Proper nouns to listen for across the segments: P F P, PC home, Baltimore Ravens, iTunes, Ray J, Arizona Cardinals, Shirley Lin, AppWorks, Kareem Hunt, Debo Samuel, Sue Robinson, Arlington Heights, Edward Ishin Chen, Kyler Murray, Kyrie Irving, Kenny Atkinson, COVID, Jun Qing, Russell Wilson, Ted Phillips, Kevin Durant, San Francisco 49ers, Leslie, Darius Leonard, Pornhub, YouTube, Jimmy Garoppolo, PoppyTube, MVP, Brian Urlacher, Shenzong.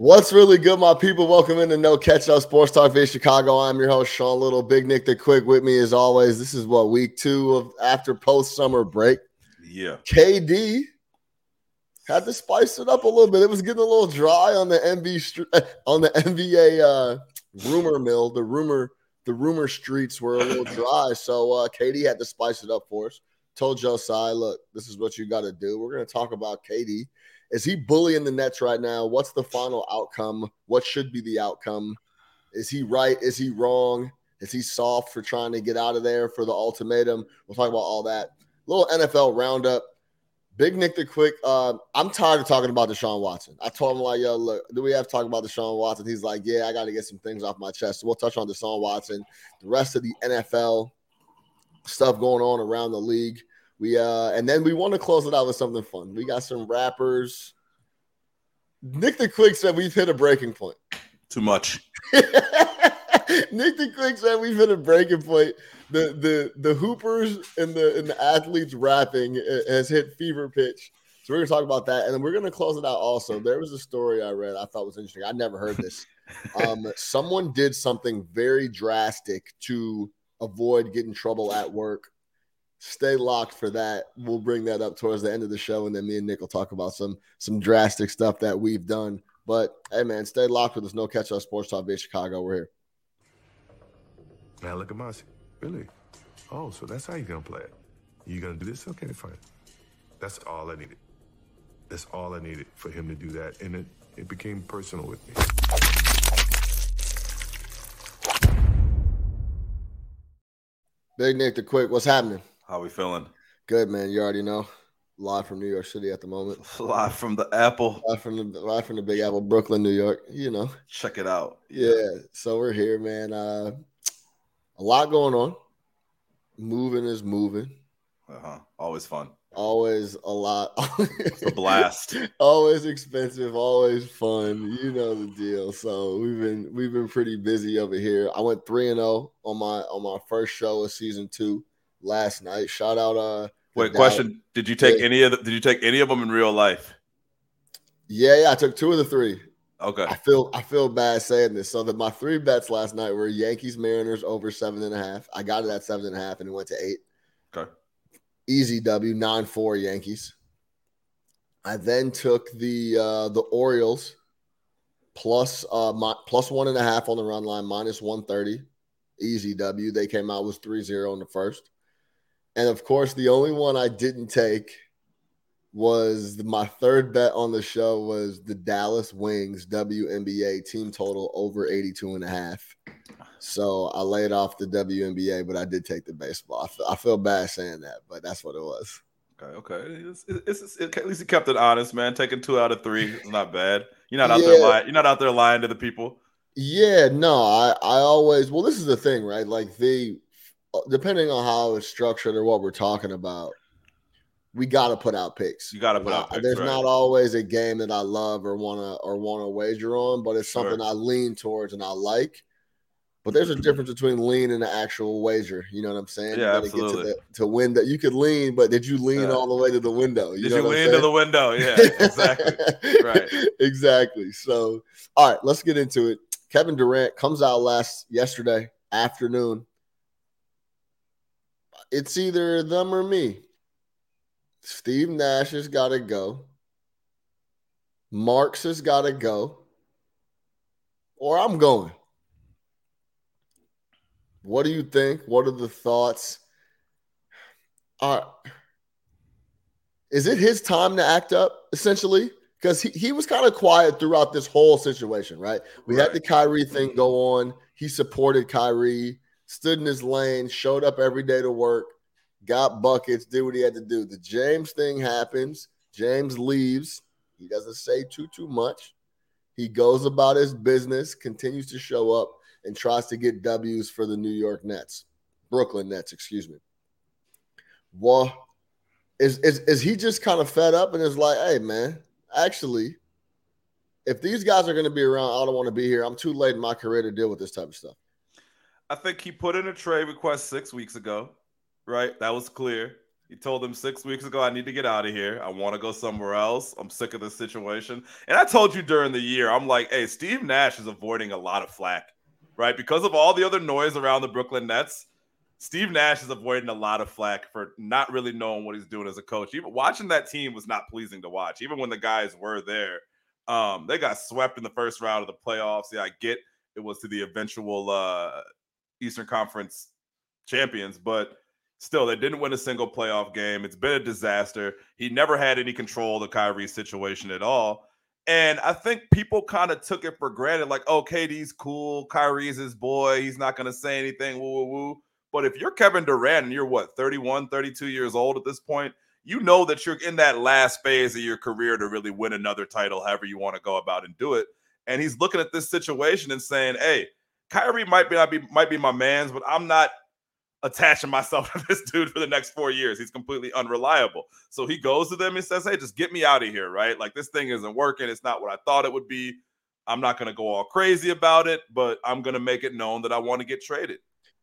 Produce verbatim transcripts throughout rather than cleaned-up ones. What's really good, my people? Welcome into No Catch Up Sports Talk via Chicago. I'm your host, Sean Little. Big Nick the Quick with me as always. This is what, week two of after post-summer break. Yeah. K D had to spice it up a little bit. It was getting a little dry on the N B A on the N B A uh, rumor mill. The rumor, the rumor streets were a little dry. So uh, K D had to spice it up for us. Told Josiah, look, this is what you got to do. We're going to talk about K D. Is he bullying the Nets right now? What's the final outcome? What should be the outcome? Is he right? Is he wrong? Is he soft for trying to get out of there for the ultimatum? We'll talk about all that. Little N F L roundup. Big Nick the Quick. Uh, I'm tired of talking about Deshaun Watson. I told him, like, yo, look, do we have to talk about Deshaun Watson? He's like, yeah, I got to get some things off my chest. So we'll touch on Deshaun Watson, the rest of the N F L stuff going on around the league. We uh, and then we want to close it out with something fun. We got some rappers. Nick the Quick said we've hit a breaking point. Too much. Nick the Quick said we've hit a breaking point. The the the hoopers and the and the athletes rapping has hit fever pitch. So we're gonna talk about that, and then we're gonna close it out. Also, there was a story I read I thought was interesting. I never heard this. um, someone did something very drastic to avoid getting trouble at work. Stay locked for that. We'll bring that up towards the end of the show, and then me and Nick will talk about some some drastic stuff that we've done. But, hey, man, stay locked with us. No Catch Up Sports Talk via Chicago. We're here. Now look at my really? Oh, so that's how you're going to play it. You're going to do this? Okay, fine. That's all I needed. That's all I needed for him to do that, and it, it became personal with me. Big Nick the Quick, what's happening? How we feeling? Good, man. You already know. Live from New York City at the moment. Live from the Apple. Live from the live from the Big Apple, Brooklyn, New York. You know. Check it out. Yeah. yeah. So we're here, man. Uh, a lot going on. Moving is moving. Uh-huh. Always fun. Always a lot. It's a blast. Always expensive. Always fun. You know the deal. So we've been we've been pretty busy over here. I went three and zero on my on my first show of season two. Last night, shout out. Uh, Wait, question: Did you take yeah. any of? The, did you take any of them in real life? Yeah, yeah, I took two of the three. Okay, I feel I feel bad saying this. So that my three bets last night were Yankees Mariners over seven and a half. I got it at seven and a half, and it went to eight. Okay, easy W nine four Yankees. I then took the uh, the Orioles plus uh my, plus one and a half on the run line, minus one thirty, easy W. They came out with three zero in the first. And, of course, the only one I didn't take was my third bet on the show was the Dallas Wings W N B A team total over eighty-two and a half. So I laid off the W N B A, but I did take the baseball. I feel, I feel bad saying that, but that's what it was. Okay, okay. It's, it's, it's, it, at least you kept it honest, man. Taking two out of three is not bad. You're not out yeah. there lying. You're not out there lying to the people. Yeah, no, I, I always – well, this is the thing, right? Like the – depending on how it's structured or what we're talking about, we got to put out picks. You got to put out picks. There's right. not always a game that I love or want to or want to wager on, but it's something sure. I lean towards and I like. But there's a difference between lean and the actual wager. You know what I'm saying? Yeah, absolutely. Get to, the, to win that you could lean, but did you lean yeah. all the way to the window? You did know you what lean I'm to the window? Yeah, exactly. Right. Exactly. So, all right, let's get into it. Kevin Durant comes out last yesterday afternoon. It's either them or me. Steve Nash has got to go. Marks has got to go. Or I'm going. What do you think? What are the thoughts? Uh, is it his time to act up, essentially? Because he, he was kind of quiet throughout this whole situation, right? We right. had the Kyrie thing go on. He supported Kyrie. Stood in his lane, showed up every day to work, got buckets, did what he had to do. The James thing happens. James leaves. He doesn't say too, too much. He goes about his business, continues to show up, and tries to get W's for the New York Nets. Brooklyn Nets, excuse me. Well, is, is, is he just kind of fed up and is like, hey, man, actually, if these guys are going to be around, I don't want to be here. I'm too late in my career to deal with this type of stuff. I think he put in a trade request six weeks ago, right? That was clear. He told them six weeks ago, I need to get out of here. I want to go somewhere else. I'm sick of this situation. And I told you during the year, I'm like, hey, Steve Nash is avoiding a lot of flack, right? Because of all the other noise around the Brooklyn Nets, Steve Nash is avoiding a lot of flack for not really knowing what he's doing as a coach. Even watching that team was not pleasing to watch. Even when the guys were there, um, they got swept in the first round of the playoffs. Yeah, I get it was to the eventual uh, Eastern Conference champions, but still, they didn't win a single playoff game. It's been a disaster. He never had any control of the Kyrie situation at all. And I think people kind of took it for granted, like, oh, K D's cool. Kyrie's his boy. He's not going to say anything, woo, woo, woo. But if you're Kevin Durant and you're, what, thirty-one, thirty-two years old at this point, you know that you're in that last phase of your career to really win another title, however you want to go about and do it. And he's looking at this situation and saying, hey, Kyrie might be, might be, might be my man's, but I'm not attaching myself to this dude for the next four years. He's completely unreliable. So he goes to them and says, hey, just get me out of here, right? Like, this thing isn't working. It's not what I thought it would be. I'm not going to go all crazy about it, but I'm going to make it known that I want to get traded.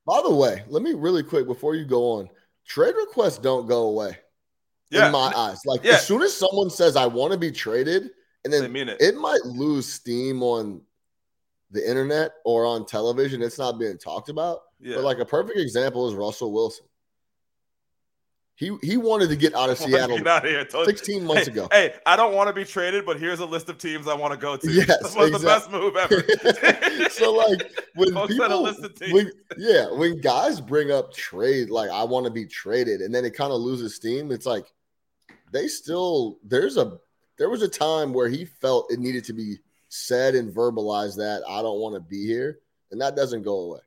By the way, let me really quick, before you go on, trade requests don't go away yeah. in my eyes. Like, yeah. as soon as someone says, I want to be traded, and then they mean it. It might lose steam on the internet or on television. It's not being talked about. Yeah. But like a perfect example is Russell Wilson. He he wanted to get out of Seattle out of here. sixteen you. months hey, ago. Hey, I don't want to be traded, but here's a list of teams I want to go to. Yes, this was exactly. the best move ever. So like when Folks people, a list of teams. When, yeah, when guys bring up trade, like I want to be traded, and then it kind of loses steam. It's like they still there's a there was a time where he felt it needed to be said and verbalized that I don't want to be here, and that doesn't go away.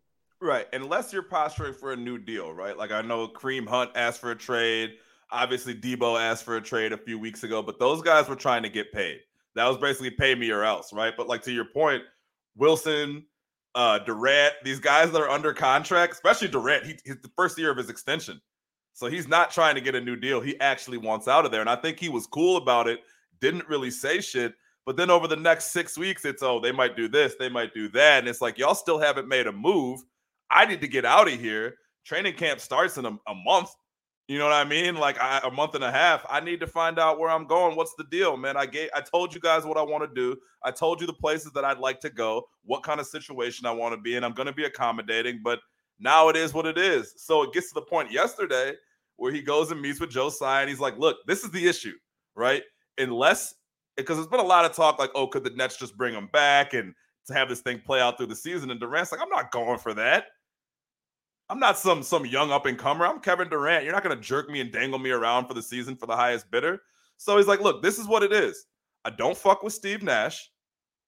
Right, unless you're posturing for a new deal, right? Like I know Kareem Hunt asked for a trade. Obviously, Debo asked for a trade a few weeks ago, but those guys were trying to get paid. That was basically pay me or else, right? But like to your point, Wilson, uh, Durant, these guys that are under contract, especially Durant, he, he's the first year of his extension. So he's not trying to get a new deal. He actually wants out of there. And I think he was cool about it, didn't really say shit. But then over the next six weeks, it's, oh, they might do this, they might do that. And it's like, y'all still haven't made a move. I need to get out of here. Training camp starts in a, a month. You know what I mean? Like I, a month and a half. I need to find out where I'm going. What's the deal, man? I gave, I told you guys what I want to do. I told you the places that I'd like to go, what kind of situation I want to be in. I'm going to be accommodating, but now it is what it is. So it gets to the point yesterday where he goes and meets with Josiah, and he's like, look, this is the issue, right? Unless, because there's been a lot of talk like, oh, could the Nets just bring him back and to have this thing play out through the season? And Durant's like, I'm not going for that. I'm not some some young up-and-comer. I'm Kevin Durant. You're not going to jerk me and dangle me around for the season for the highest bidder. So he's like, look, this is what it is. I don't fuck with Steve Nash,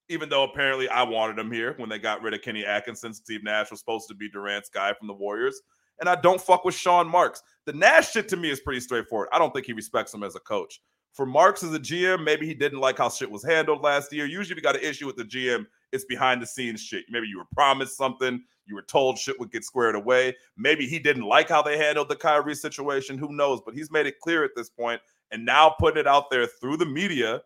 even though apparently I wanted him here when they got rid of Kenny Atkinson. Steve Nash was supposed to be Durant's guy from the Warriors. And I don't fuck with Sean Marks. The Nash shit to me is pretty straightforward. I don't think he respects him as a coach. For Marks as a G M, maybe he didn't like how shit was handled last year. Usually we got an issue with the G M. It's behind-the-scenes shit. Maybe you were promised something. You were told shit would get squared away. Maybe he didn't like how they handled the Kyrie situation. Who knows? But he's made it clear at this point, and now putting it out there through the media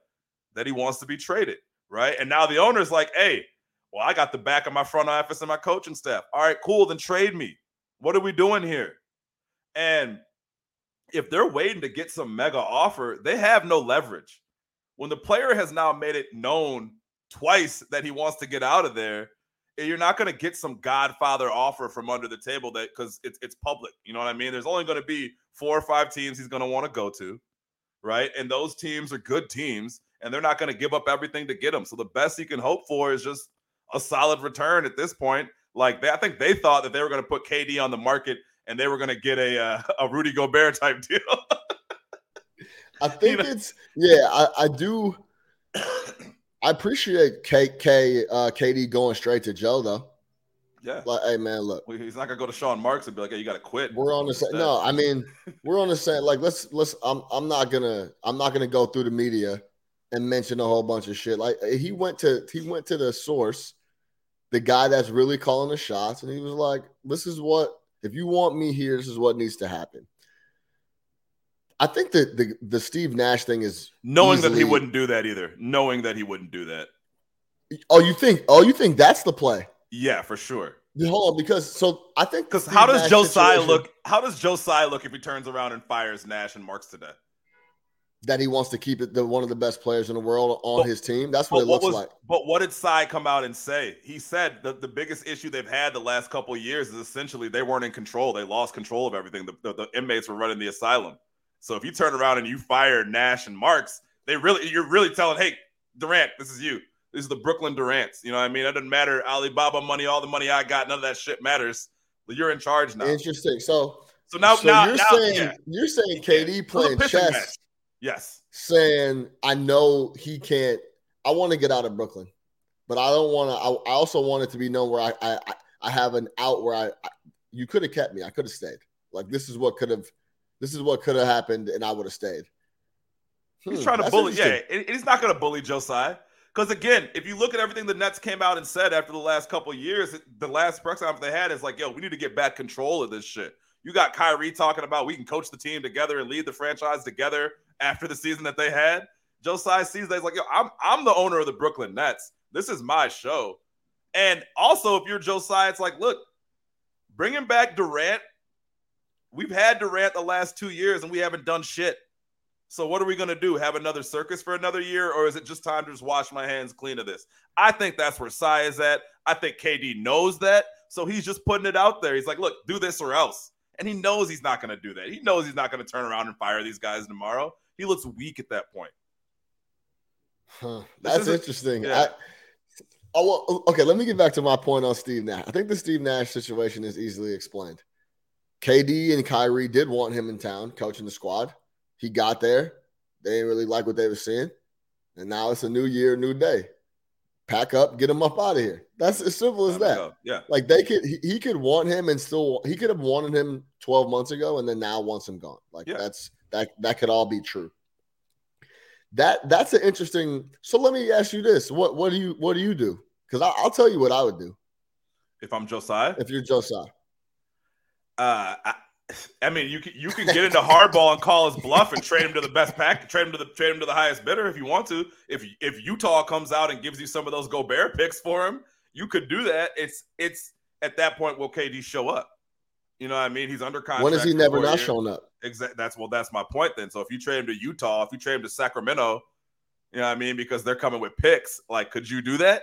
that he wants to be traded, right? And now the owner's like, hey, well, I got the back of my front office and my coaching staff. All right, cool, then trade me. What are we doing here? And if they're waiting to get some mega offer, they have no leverage. When the player has now made it known twice that he wants to get out of there, you're not going to get some godfather offer from under the table that because it's it's public. You know what I mean? There's only going to be four or five teams he's going to want to go to, right? And those teams are good teams, and they're not going to give up everything to get him. So the best he can hope for is just a solid return at this point. Like they, I think they thought that they were going to put K D on the market and they were going to get a uh, a Rudy Gobert type deal. I think you know? it's yeah, I, I do. I appreciate K K uh, K D going straight to Joe though. Yeah, like hey man, look, he's not gonna go to Sean Marks and be like, hey, you gotta quit. We're on the same. No, I mean, we're on the same. Like, let's let's. I'm I'm not gonna I'm not gonna go through the media and mention a whole bunch of shit. Like he went to he went to the source, the guy that's really calling the shots, and he was like, this is what if you want me here, this is what needs to happen. I think that the, the Steve Nash thing is knowing easily, that he wouldn't do that either. Knowing that he wouldn't do that. Oh, you think? Oh, you think that's the play? Yeah, for sure. Hold on, because so I think because how does Nash Josiah situation, look? How does Josiah look if he turns around and fires Nash and Marks today? That he wants to keep it the one of the best players in the world on but, his team. That's what it looks what was, like. But what did Tsai come out and say? He said that the biggest issue they've had the last couple of years is essentially they weren't in control. They lost control of everything. The, the, the inmates were running the asylum. So if you turn around and you fire Nash and Marks, they really you're really telling, hey, Durant, this is you. This is the Brooklyn Durants. You know what I mean? It doesn't matter. Alibaba money, all the money I got, none of that shit matters. But you're in charge now. Interesting. So, so now, so now you're now, saying yeah. you're saying K D playing chess. Match. Yes. Saying, I know he can't. I want to get out of Brooklyn, but I don't want to. I, I also want it to be known where I I, I have an out where I, I you could have kept me. I could have stayed. Like this is what could have, this is what could have happened, and I would have stayed. He's hmm, trying to bully. Yeah, it, he's not going to bully Josiah because again, if you look at everything the Nets came out and said after the last couple of years, the last press conference they had is like, yo, we need to get back control of this shit. You got Kyrie talking about we can coach the team together and lead the franchise together. After the season that they had, Josiah sees that he's like, yo, I'm I'm the owner of the Brooklyn Nets. This is my show. And also, if you're Josiah, it's like, look, bringing back Durant, we've had Durant the last two years and we haven't done shit. So what are we going to do? Have another circus for another year? Or is it just time to just wash my hands clean of this? I think that's where Tsai is at. I think K D knows that. So he's just putting it out there. He's like, look, do this or else. And he knows he's not going to do that. He knows he's not going to turn around and fire these guys tomorrow. He looks weak at that point. Huh, that's interesting. Yeah. I, I will, okay, let me get back to my point on Steve Nash. I think the Steve Nash situation is easily explained. K D and Kyrie did want him in town coaching the squad. He got there. They didn't really like what they were seeing. And now it's a new year, new day. Pack up, get him up out of here. That's as simple as that. Yeah. Like they could, he, he could want him and still, he could have wanted him twelve months ago and then now wants him gone. Like yeah. that's, That that could all be true. That that's an interesting. So let me ask you this: what what do you what do you do? Because I'll tell you what I would do. If I'm Josiah, if you're Josiah, uh, I, I mean you can you can get into hardball and call his bluff and trade him to the best pack, trade him to the trade him to the highest bidder if you want to. If if Utah comes out and gives you some of those Gobert picks for him, you could do that. It's it's at that point will K D show up? You know what I mean? He's under contract. When has he never not shown up? Exactly. That's well, that's my point then. So if you trade him to Utah, if you trade him to Sacramento, you know what I mean? Because they're coming with picks. Like, could you do that?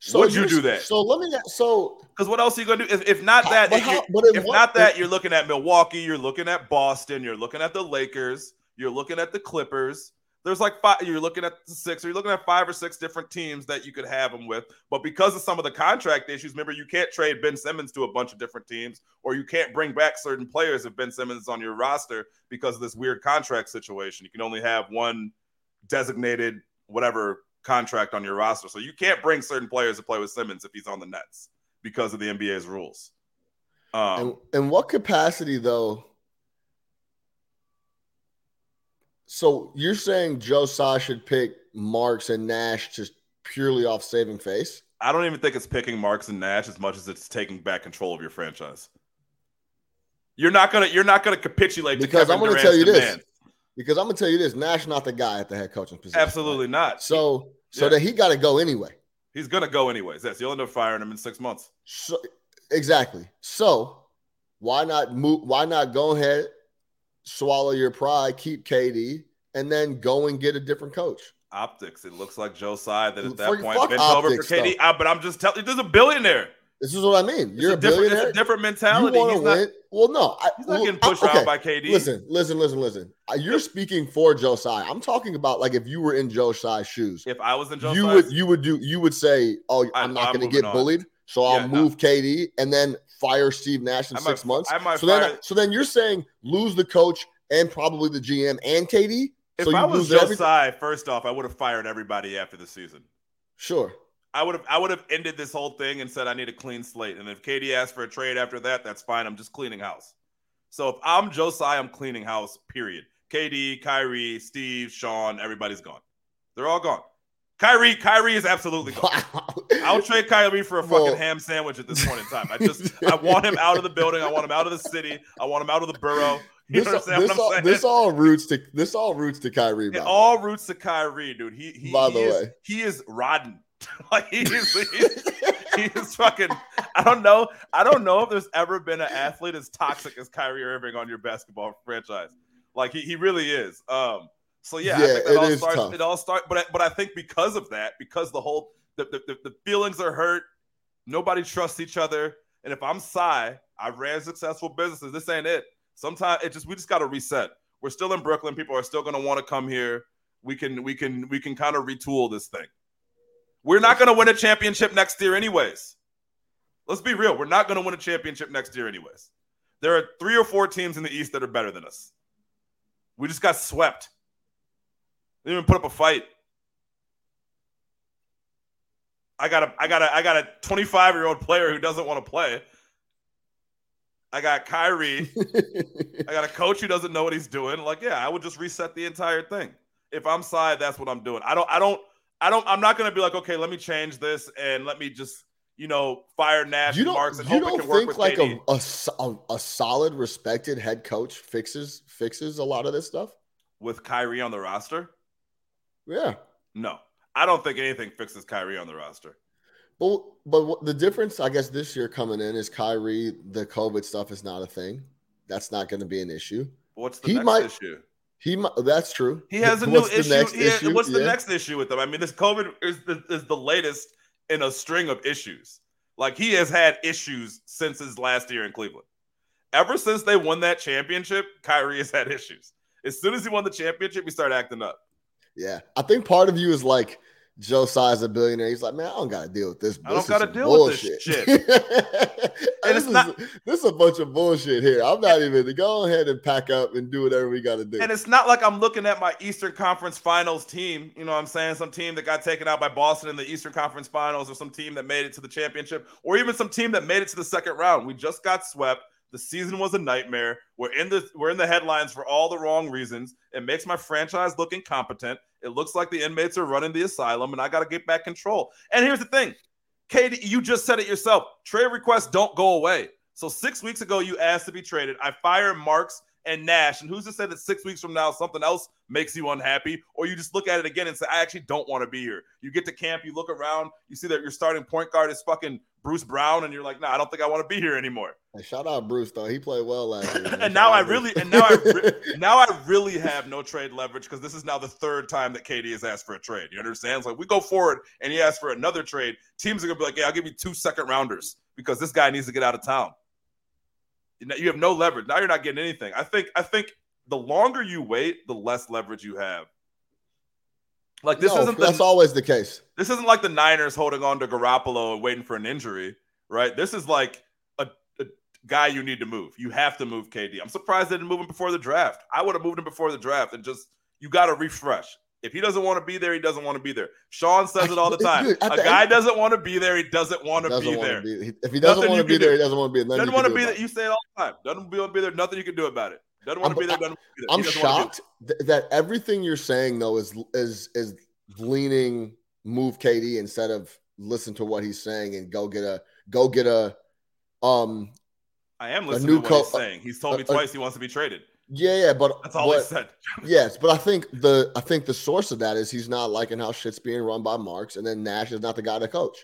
So would you do that? So let me so because what else are you gonna do? If, if not that, but how, but if, if what, not that, if, you're looking at Milwaukee, you're looking at Boston, you're looking at the Lakers, you're looking at the Clippers. There's like five, you're looking at the six, or you're looking at five or six different teams that you could have them with. But because of some of the contract issues, remember, you can't trade Ben Simmons to a bunch of different teams, or you can't bring back certain players if Ben Simmons is on your roster because of this weird contract situation. You can only have one designated whatever contract on your roster. So you can't bring certain players to play with Simmons if he's on the Nets because of the N B A's rules. Um, and, and what capacity, though? So you're saying Josiah should pick Marks and Nash just purely off saving face? I don't even think it's picking Marks and Nash as much as it's taking back control of your franchise. You're not gonna you're not gonna capitulate because to Kevin I'm gonna Durant's tell you demand. This. Because I'm gonna tell you this, Nash not the guy at the head coaching position. Absolutely not. So so yeah. that he got to go anyway. He's gonna go anyways. Yes, you'll end up firing him in six months. So, exactly. So why not move? Why not go ahead? Swallow your pride, keep K D, and then go and get a different coach. Optics. It looks like Josiah that at that for, point bent over for K D. I, but I'm just telling you, there's a billionaire. This is what I mean. You're it's a, a billionaire. It's a different mentality. You he's win. Not, well, no. I, he's not well, getting pushed I, okay. out by K D. Listen, listen, listen, listen. You're speaking for Josiah. I'm talking about like if you were in Josiah's shoes. If I was in Josiah's shoes. You would, you would, do, you would say, oh, I'm I, not going to get on. bullied. So yeah, I'll move no. K D and then fire Steve Nash in might, six months. So then, I, so then you're saying lose the coach and probably the G M and K D? If so I was Josiah, first off, I would have fired everybody after the season. Sure. I would have I would have ended this whole thing and said I need a clean slate. And if K D asked for a trade after that, that's fine. I'm just cleaning house. So if I'm Josiah, I'm cleaning house, period. K D, Kyrie, Steve, Sean, everybody's gone. They're all gone. Kyrie, Kyrie is absolutely gone. Wow. I'll trade Kyrie for a fucking Whoa. ham sandwich at this point in time. I just, I want him out of the building. I want him out of the city. I want him out of the borough. You this, understand this what I'm all, saying? This all roots to this all roots to Kyrie. It all roots to Kyrie, dude. He he, by he the is way. he is rotten. Like he is, he's, He is fucking. I don't know. I don't know if there's ever been an athlete as toxic as Kyrie Irving on your basketball franchise. Like he, he really is. Um, so yeah, yeah I think that it all starts. Tough. It all starts. But I, but I think because of that, because the whole the, the the feelings are hurt. Nobody trusts each other. And if I'm Tsai, I ran successful businesses. This ain't it. Sometimes it just we just got to reset. We're still in Brooklyn. People are still going to want to come here. We can we can we can kind of retool this thing. We're not going to win a championship next year anyways. Let's be real. We're not going to win a championship next year anyways. There are three or four teams in the East that are better than us. We just got swept. They didn't even put up a fight. I got a I got a I got a twenty-five-year-old player who doesn't want to play. I got Kyrie. I got a coach who doesn't know what he's doing. Like, yeah, I would just reset the entire thing. If I'm Tsai, that's what I'm doing. I don't I don't I don't I'm not going to be like, okay, let me change this and let me just, you know, fire Nash and Marks and hope it can work with K D. You don't think like a, a a solid, respected head coach fixes fixes a lot of this stuff with Kyrie on the roster? Yeah. No. I don't think anything fixes Kyrie on the roster. But but what, the difference, I guess, this year coming in is Kyrie, the COVID stuff is not a thing. That's not going to be an issue. What's the he next might, issue? He might, that's true. He has a what's new issue. Next he has, issue. What's yeah. the next issue with him? I mean, this COVID is the, is the latest in a string of issues. Like, he has had issues since his last year in Cleveland. Ever since they won that championship, Kyrie has had issues. As soon as he won the championship, he started acting up. Yeah, I think part of you is like, Joe Tsai's a billionaire. He's like, man, I don't got to deal with this. I don't got to deal bullshit. with this shit. And this, it's not, is, this is a bunch of bullshit here. I'm not even – go ahead and pack up and do whatever we got to do. And it's not like I'm looking at my Eastern Conference Finals team. You know what I'm saying? Some team that got taken out by Boston in the Eastern Conference Finals or some team that made it to the championship or even some team that made it to the second round. We just got swept. The season was a nightmare. We're in the we're in the headlines for all the wrong reasons. It makes my franchise look incompetent. It looks like the inmates are running the asylum, and I got to get back control. And here's the thing. K D, you just said it yourself. Trade requests don't go away. So six weeks ago, you asked to be traded. I fire Marks and Nash. And who's to say that six weeks from now, something else makes you unhappy? Or you just look at it again and say, I actually don't want to be here. You get to camp, you look around, you see that your starting point guard is fucking Bruce Brown, and you're like, nah, I don't think I want to be here anymore. Hey, shout out Bruce, though. He played well last year. and now I really, and now I, re- now I really have no trade leverage because this is now the third time that K D has asked for a trade. You understand? It's like, we go forward and he asks for another trade. Teams are going to be like, yeah, I'll give you two second rounders because this guy needs to get out of town. You have no leverage. Now you're not getting anything. I think, I think the longer you wait, the less leverage you have. Like this no, isn't the, that's always the case. This isn't like the Niners holding on to Garoppolo and waiting for an injury, right? This is like a, a guy you need to move. You have to move K D. I'm surprised they didn't move him before the draft. I would have moved him before the draft and just you got to refresh. If he doesn't want to be there, he doesn't want to be there. Sean says it all the time. Dude, a the, guy doesn't want to be there. He doesn't want to be there. Be, if he doesn't want to be there, he doesn't want to be there. Doesn't want to be there. You say it all the time. Doesn't want to be there. Nothing you can do about it. Doesn't want to be there. Doesn't I'm shocked th- that everything you're saying though is is is leaning move K D instead of listen to what he's saying and go get a go get a um. I am listening to what co- he's saying. He's told a, me twice a, he wants to be traded. Yeah, yeah, but that's all but, I said. Yes, but I think the I think the source of that is he's not liking how shit's being run by Marks, and then Nash is not the guy to coach.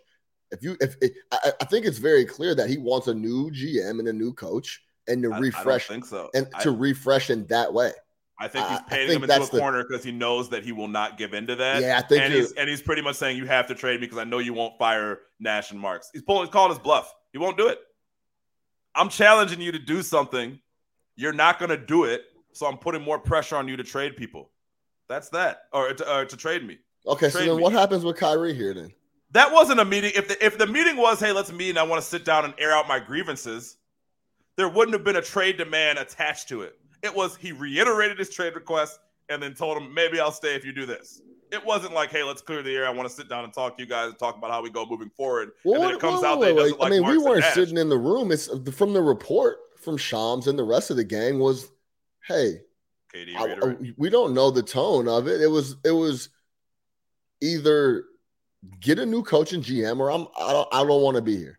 If you if it, I, I think it's very clear that he wants a new G M and a new coach. And to I, refresh, I think so. And I, to refresh in that way, I think he's painting him into a corner because he knows that he will not give into that. Yeah, I think, and he's, and he's pretty much saying you have to trade me because I know you won't fire Nash and Marks. He's pulling, he's calling his bluff. He won't do it. I'm challenging you to do something. You're not going to do it, so I'm putting more pressure on you to trade people. That's that, or to, or to trade me. Okay, trade so then me. What happens with Kyrie here then? That wasn't a meeting. If the if the meeting was, hey, let's meet and I want to sit down and air out my grievances. There wouldn't have been a trade demand attached to it. It was he reiterated his trade request and then told him, maybe I'll stay if you do this. It wasn't like, hey, let's clear the air. I want to sit down and talk to you guys and talk about how we go moving forward. Well, and then it comes well, out well, that he doesn't like Marks and Nash. I mean, we weren't sitting in the room. It's from the report from Shams and the rest of the gang was, hey, K D, I, I, we don't know the tone of it. It was it was either get a new coach and G M or I'm I don't I don't want to be here.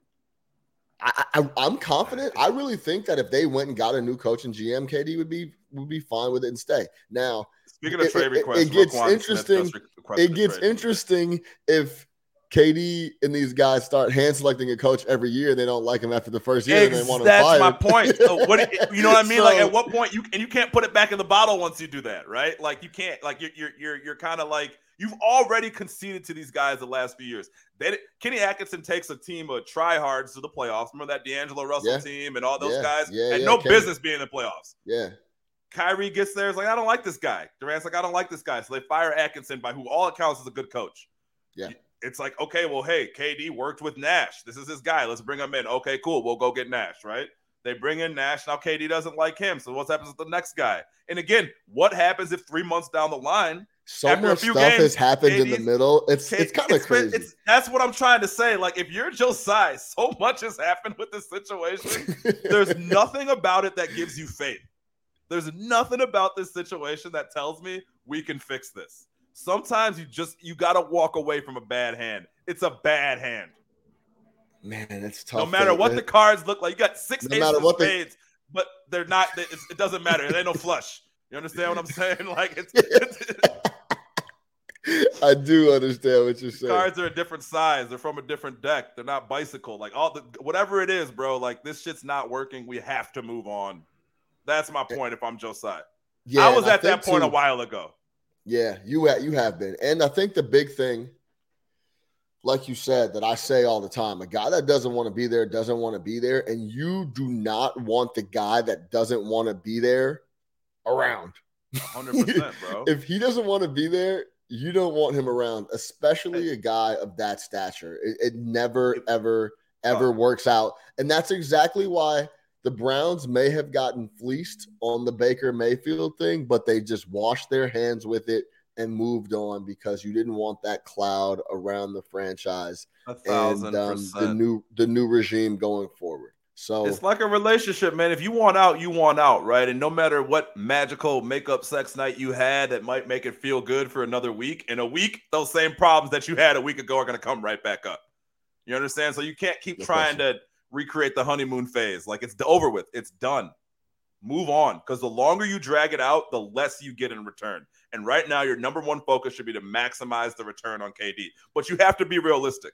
I, I, I'm confident. I really think that if they went and got a new coach and G M, K D would be would be fine with it and stay. Now, speaking of trade requests, it gets interesting. It gets interesting if K D and these guys start hand selecting a coach every year. They don't like him after the first year, and they want him fired. That's my point. So what, you know what I mean? So, like, at what point you and you can't put it back in the bottle once you do that, right? Like, you can't. Like, you're you're you're, you're kind of like you've already conceded to these guys the last few years. They Kenny Atkinson takes a team of tryhards to the playoffs. Remember that D'Angelo Russell yeah. team and all those yeah. guys yeah, had yeah, no Kenny. business being in the playoffs. Yeah. Kyrie gets there. It's like, I don't like this guy. Durant's like, I don't like this guy. So they fire Atkinson, by who all accounts is a good coach. Yeah. It's like, okay, well, hey, K D worked with Nash. This is his guy. Let's bring him in. Okay, cool. We'll go get Nash, right? They bring in Nash. Now K D doesn't like him. So what happens with the next guy? And again, what happens if three months down the line, so much stuff games, has happened K D's, in the middle. It's K, it's kind of crazy. It's, that's what I'm trying to say. Like, if you're Josiah, so much has happened with this situation. There's nothing about it that gives you faith. There's nothing about this situation that tells me we can fix this. Sometimes you just you gotta walk away from a bad hand. It's a bad hand, man. It's tough. No matter what the cards look like, you got six aces and spades, but they're not. It doesn't matter. It ain't no flush. You understand what I'm saying? Like, it's. it's I do understand what you're saying. Cards are a different size. They're from a different deck. They're not bicycle. Like, all the whatever it is, bro. Like, this shit's not working. We have to move on. That's my point. If I'm Josiah, yeah, I was at I that point too, a while ago. Yeah, you have, you have been. And I think the big thing, like you said, that I say all the time, a guy that doesn't want to be there doesn't want to be there, and you do not want the guy that doesn't want to be there around. one hundred percent, bro. If he doesn't want to be there, you don't want him around, especially a guy of that stature. It, it never, ever, ever oh. works out. And that's exactly why the Browns may have gotten fleeced on the Baker Mayfield thing, but they just washed their hands with it and moved on, because you didn't want that cloud around the franchise a thousand and um, the new the new regime going forward. So it's like a relationship, man. If you want out, you want out, right? And no matter what magical makeup sex night you had that might make it feel good for another week, in a week, those same problems that you had a week ago are going to come right back up. You understand? So you can't keep That's trying awesome. to recreate the honeymoon phase. Like, it's over with. It's done. Move on. Because the longer you drag it out, the less you get in return. And right now, your number one focus should be to maximize the return on K D. But you have to be realistic.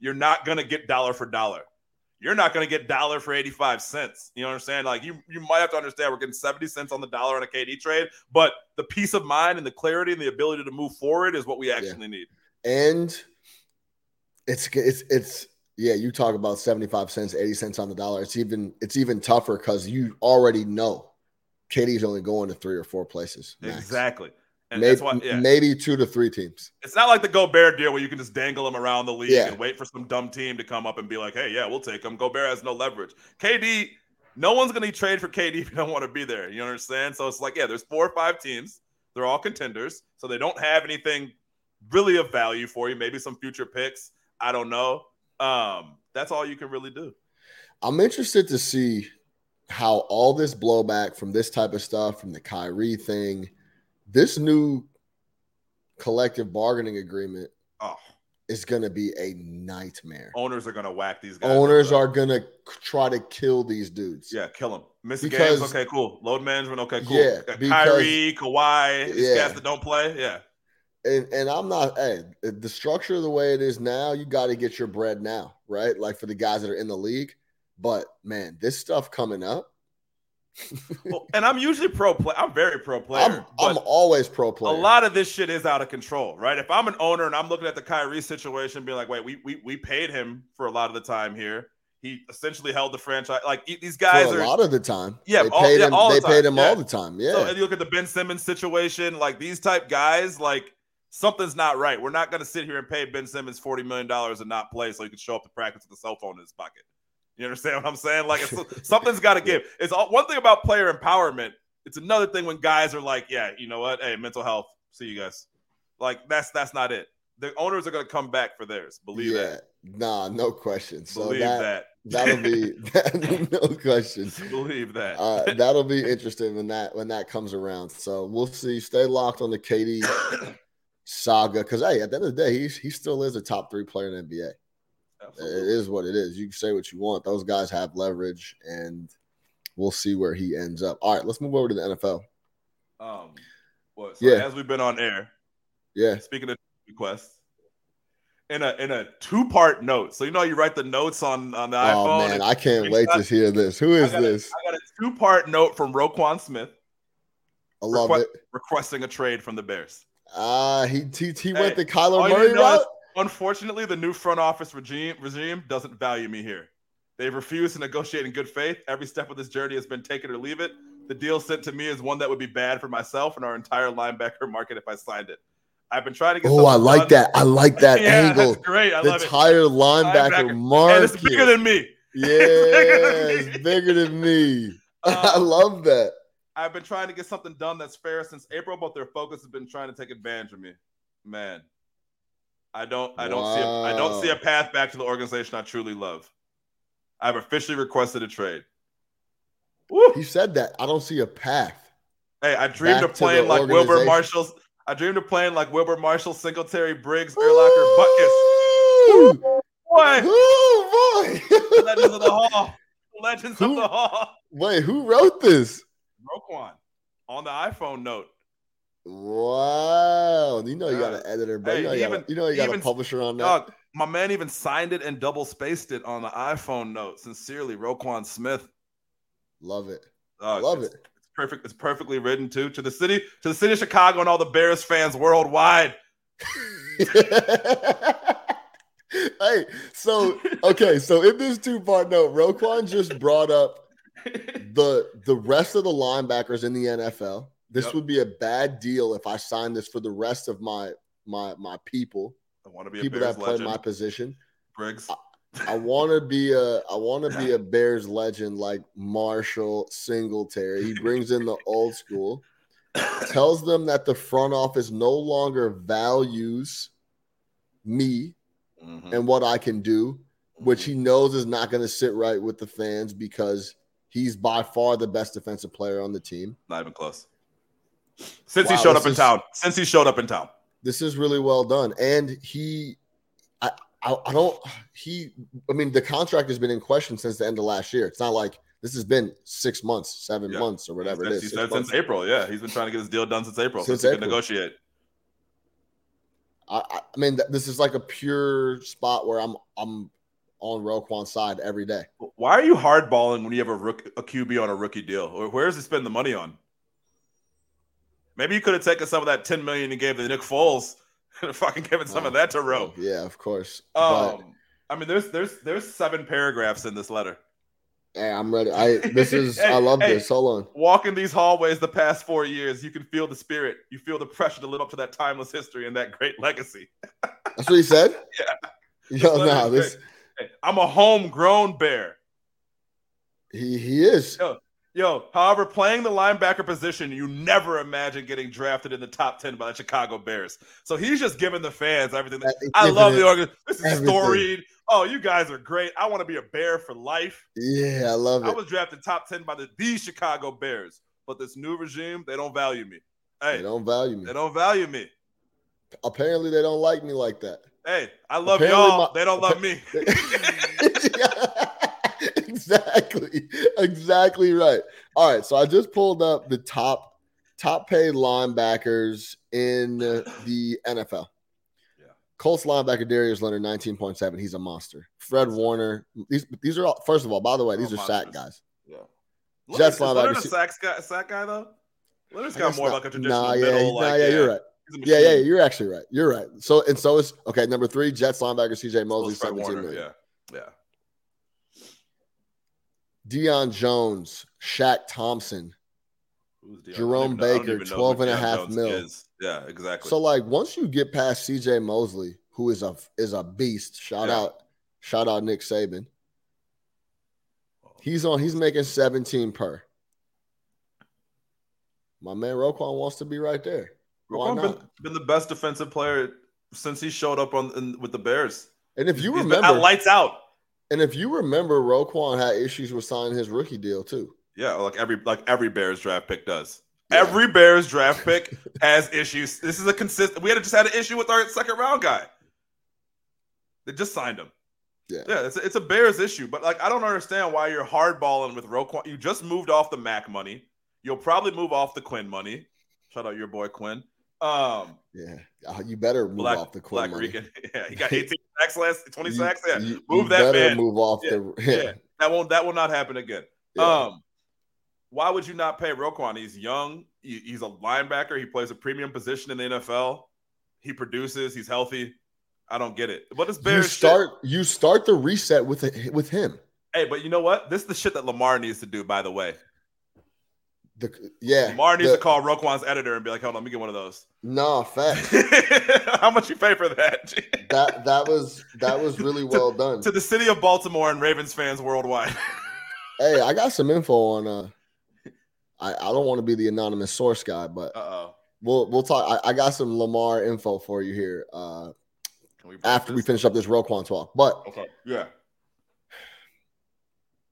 You're not going to get dollar for dollar. You're not going to get dollar for eighty-five cents. You know what I'm saying? Like, you, you might have to understand we're getting seventy cents on the dollar on a K D trade. But the peace of mind and the clarity and the ability to move forward is what we actually yeah. need. And it's it's it's... Yeah, you talk about seventy-five cents, eighty cents on the dollar. It's even it's even tougher because you already know K D's only going to three or four places. Max. Exactly. And maybe, that's why, yeah. maybe two to three teams. It's not like the Gobert deal where you can just dangle him around the league yeah. and wait for some dumb team to come up and be like, hey, yeah, we'll take him. Gobert has no leverage. K D, no one's going to trade for K D if you don't want to be there. You understand? So it's like, yeah, there's four or five teams. They're all contenders. So they don't have anything really of value for you. Maybe some future picks. I don't know. Um, that's all you can really do. I'm interested to see how all this blowback from this type of stuff, from the Kyrie thing, this new collective bargaining agreement oh. is going to be a nightmare. Owners are going to whack these guys. Owners are going to try to kill these dudes. Yeah, kill them. Miss because, games, okay, cool. Load management, okay, cool. Yeah, because, Kyrie, Kawhi, these yeah. guys that don't play, yeah. And and I'm not, hey, the structure the way it is now, you got to get your bread now, right? Like, for the guys that are in the league. But, man, this stuff coming up. well, and I'm usually pro player. I'm very pro player. I'm, I'm always pro player. A lot of this shit is out of control, right? If I'm an owner and I'm looking at the Kyrie situation, being like, wait, we we we paid him for a lot of the time here. He essentially held the franchise. Like, these guys for a are a lot of the time. Yeah, they all, paid yeah, him, all they the paid him yeah. all the time. Yeah. So, and you look at the Ben Simmons situation, like, these type guys, like, something's not right. We're not going to sit here and pay Ben Simmons forty million dollars and not play so he can show up to practice with a cell phone in his pocket. You understand what I'm saying? Like, it's, something's got to give. It's all, one thing about player empowerment. It's another thing when guys are like, yeah, you know what? Hey, mental health. See you guys. Like, that's that's not it. The owners are going to come back for theirs. Believe yeah. that. Nah, no question. So Believe that. that. That'll be that, no question. Believe that. Uh, that'll be interesting when that when that comes around. So we'll see. Stay locked on the K D saga, because hey, at the end of the day, he's he still is a top three player in the N B A. Absolutely. It is what it is. You can say what you want. Those guys have leverage, and we'll see where he ends up. All right, let's move over to the N F L. Um, what? So yeah. As we've been on air, yeah. Speaking of requests, in a in a two-part note. So you know you write the notes on, on the oh, iPhone. Oh, man, I can't wait got, to hear this. Who is I this? A, I got a two-part note from Roquan Smith. I love request, it. Requesting a trade from the Bears. Uh, he he, he hey, went the Kyler Murray route? Is, unfortunately, the new front office regime regime doesn't value me here. They've refused to negotiate in good faith. Every step of this journey has been take it or leave it. The deal sent to me is one that would be bad for myself and our entire linebacker market if I signed it. I've been trying to get. Oh, I like done. that. I like that yeah, angle. That's great. I the love it. Entire linebacker, linebacker market. And it's bigger than me. Yeah, it's bigger than me. Um, I love that. I've been trying to get something done that's fair since April, but their focus has been trying to take advantage of me. Man, I don't. I don't wow. see. A, I don't see a path back to the organization I truly love. I've officially requested a trade. Woo. He said that. I don't see a path. Hey, I dreamed of playing like Wilbur Marshall's. I dreamed of playing like Wilbur Marshall, Singletary, Briggs, Urlacher, Butkus. Boy. Ooh, boy. Legends of the Hall. Legends who, of the Hall. Wait, who wrote this? Roquan on the iPhone note. Wow. You know you got an editor, bro. Hey, you know you, even, got, a, you, know you even, got a publisher on that. Dog, my man even signed it and double spaced it on the iPhone note. Sincerely, Roquan Smith. Love it. Dog, Love it's, it. It's perfect. It's perfectly written too. To the city, to the city of Chicago and all the Bears fans worldwide. Hey, so okay, so in this two-part note, Roquan just brought up the the rest of the linebackers in the N F L. This yep. would be a bad deal if I signed this for the rest of my my my people. I want to be people a Bears that legend. Play my position. Briggs. I, I want to be a I want to be a Bears legend like Marshall, Singletary. He brings in the old school, tells them that the front office no longer values me mm-hmm. and what I can do, which he knows is not going to sit right with the fans because he's by far the best defensive player on the team. Not even close. Since wow, he showed up in is, town. Since he showed up in town. This is really well done. And he I, I, I don't he I mean the contract has been in question since the end of last year. It's not like this has been six months, seven yeah. months, or whatever he's, it is. He said since April, yeah. He's been trying to get his deal done since April. Since, since April. He could negotiate. I, I mean th- this is like a pure spot where I'm I'm on Roquan's side every day. Why are you hardballing when you have a, rook, a Q B on a rookie deal? Or where does he spend the money on? Maybe you could have taken some of that ten million dollars he gave to Nick Foles and fucking given some oh, of that to Roe. Yeah, of course. Um, but, I mean, there's there's there's seven paragraphs in this letter. Hey, I'm ready. I this is hey, I love hey, this. Hold on. Walking these hallways the past four years, you can feel the spirit. You feel the pressure to live up to that timeless history and that great legacy. That's what he said? Yeah. Yo, no, nah, this. Hey, I'm a homegrown Bear. He he is. Yo. Yo, however, playing the linebacker position, you never imagine getting drafted in the top ten by the Chicago Bears. So he's just giving the fans everything. That, I love the organization. This is everything. Storied. Oh, you guys are great. I want to be a Bear for life. Yeah, I love it. I was drafted top ten by the, the Chicago Bears. But this new regime, they don't value me. Hey, they don't value me. They don't value me. Apparently, they don't like me like that. Hey, I love Apparently y'all. My- they don't love me. Exactly. Exactly right. All right. So I just pulled up the top top paid linebackers in the N F L. Yeah. Colts linebacker Darius Leonard, nineteen point seven. He's a monster. Fred Warner. These these are all, first of all, by the way, these all are monsters. Sack guys. Yeah. Jets linebacker. Leonard a sack guy, sack guy though? Leonard's got more not, like a traditional nah, middle. Yeah, like, nah, yeah, yeah, you're right. Yeah, yeah, you're actually right. You're right. So and so it's okay. Number three, Jets linebacker C J Mosley, seventeen million. Yeah, yeah. Deion Jones, Shaq Thompson, Jerome Baker, twelve and a half mil. Yeah, exactly. So like once you get past C J Mosley, who is a is a beast. Shout yeah. out, shout out Nick Saban. He's on. He's making seventeen per. My man Roquan wants to be right there. Roquan's been, been the best defensive player since he showed up on in, with the Bears. And if you he's remember, been out, lights out. And if you remember, Roquan had issues with signing his rookie deal too. Yeah, like every like every Bears draft pick does. Yeah. Every Bears draft pick has issues. This is a consistent. We had just had an issue with our second round guy. They just signed him. Yeah, yeah. It's a, it's a Bears issue, but like I don't understand why you're hardballing with Roquan. You just moved off the Mac money. You'll probably move off the Quinn money. Shout out your boy Quinn. Um, Yeah, uh, you better move Black, off the Quill Black money. Rican. Yeah, he got eighteen sacks last, twenty you, sacks. Yeah, you, move you that better man. Move off yeah, the. Yeah. yeah, that won't. That will not happen again. Yeah. Um, why would you not pay Roquan? He's young. He, he's a linebacker. He plays a premium position in the N F L. He produces. He's healthy. I don't get it. But it's Bears. You start. Shit. You start the reset with a, with him. Hey, but you know what? This is the shit that Lamar needs to do. By the way. The, yeah, Lamar needs the, to call Roquan's editor and be like, "Hold on, let me get one of those." No, fact. How much you pay for that? that that was that was really well to, done to the city of Baltimore and Ravens fans worldwide. Hey, I got some info on. Uh, I I don't want to be the anonymous source guy, but Uh-oh. we'll we'll talk. I, I got some Lamar info for you here uh, we after this? we finish up this Roquan talk. But okay, yeah,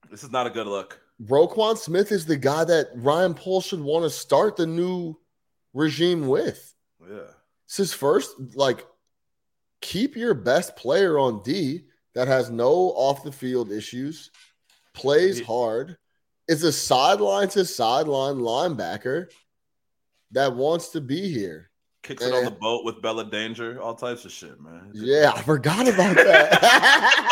this is not a good look. Roquan Smith is the guy that Ryan Pohl should want to start the new regime with. Yeah. It's his first, like, keep your best player on D that has no off-the-field issues, plays he, hard, is a sideline-to-sideline linebacker that wants to be here. Kicks and, it on the boat with Bella Danger, all types of shit, man. Yeah, I forgot about that.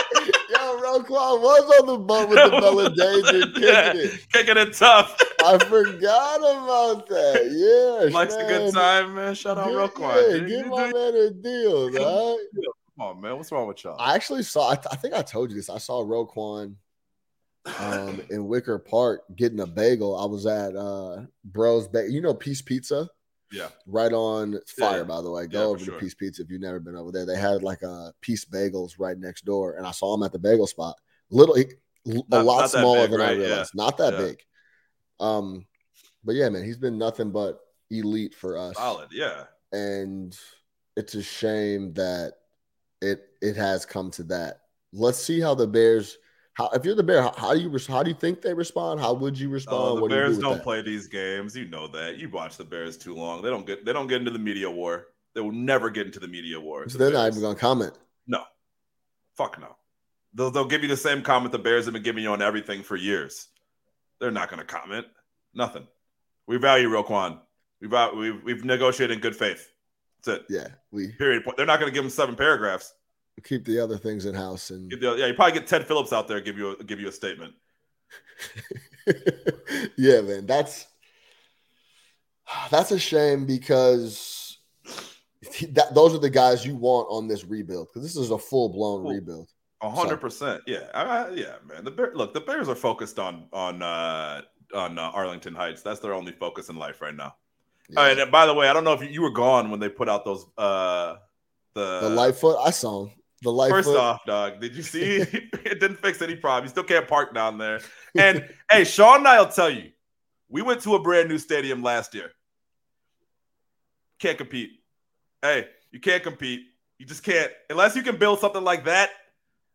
Roquan was on the boat with the Bella Danger kicking yeah, it. Kicking it tough. I forgot about that. Yeah. Likes man. a good time, man. Shout out Roquan. Yeah, dude. Give my man a deal, right? Come on, man. What's wrong with y'all? I actually saw, I, th- I think I told you this. I saw Roquan um, in Wicker Park getting a bagel. I was at uh, Bro's Bagel. You know Peace Pizza? Yeah. Right on fire, yeah. by the way. Go yeah, over to sure. Peace Pizza if you've never been over there. They had like a Peace Bagels right next door, and I saw them at the bagel spot. Little, not, a lot smaller big, than right? I realized. Yeah. Not that yeah. big. Um, But, yeah, man, he's been nothing but elite for us. Solid, yeah. And it's a shame that it it has come to that. Let's see how the Bears How, if you're the Bear, how, how do you how do you think they respond? How would you respond? Oh, the what Bears do you do don't play these games. You know that. You watch the Bears too long. They don't get they don't get into the media war. They will never get into the media war. So the they're Bears. not even gonna comment. No, fuck no. They'll they'll give you the same comment the Bears have been giving you on everything for years. They're not gonna comment. Nothing. We value Roquan. We've we've we've negotiated in good faith. That's it. Yeah. We period. They're not gonna give him seven paragraphs. Keep the other things in house, and yeah, you probably get Ted Phillips out there to give you a, give you a statement. Yeah, man, that's that's a shame because he, that, those are the guys you want on this rebuild because this is a full blown well, rebuild. A hundred percent, yeah, I, yeah, man. The Bear, look, the Bears are focused on on uh, on uh, Arlington Heights. That's their only focus in life right now. Yeah. All right, and by the way, I don't know if you, you were gone when they put out those uh, the the Lightfoot. I saw them. The light First foot. off, dog, did you see? It didn't fix any problem. You still can't park down there. And, hey, Sean and I will tell you, we went to a brand-new stadium last year. Can't compete. Hey, you can't compete. You just can't. Unless you can build something like that,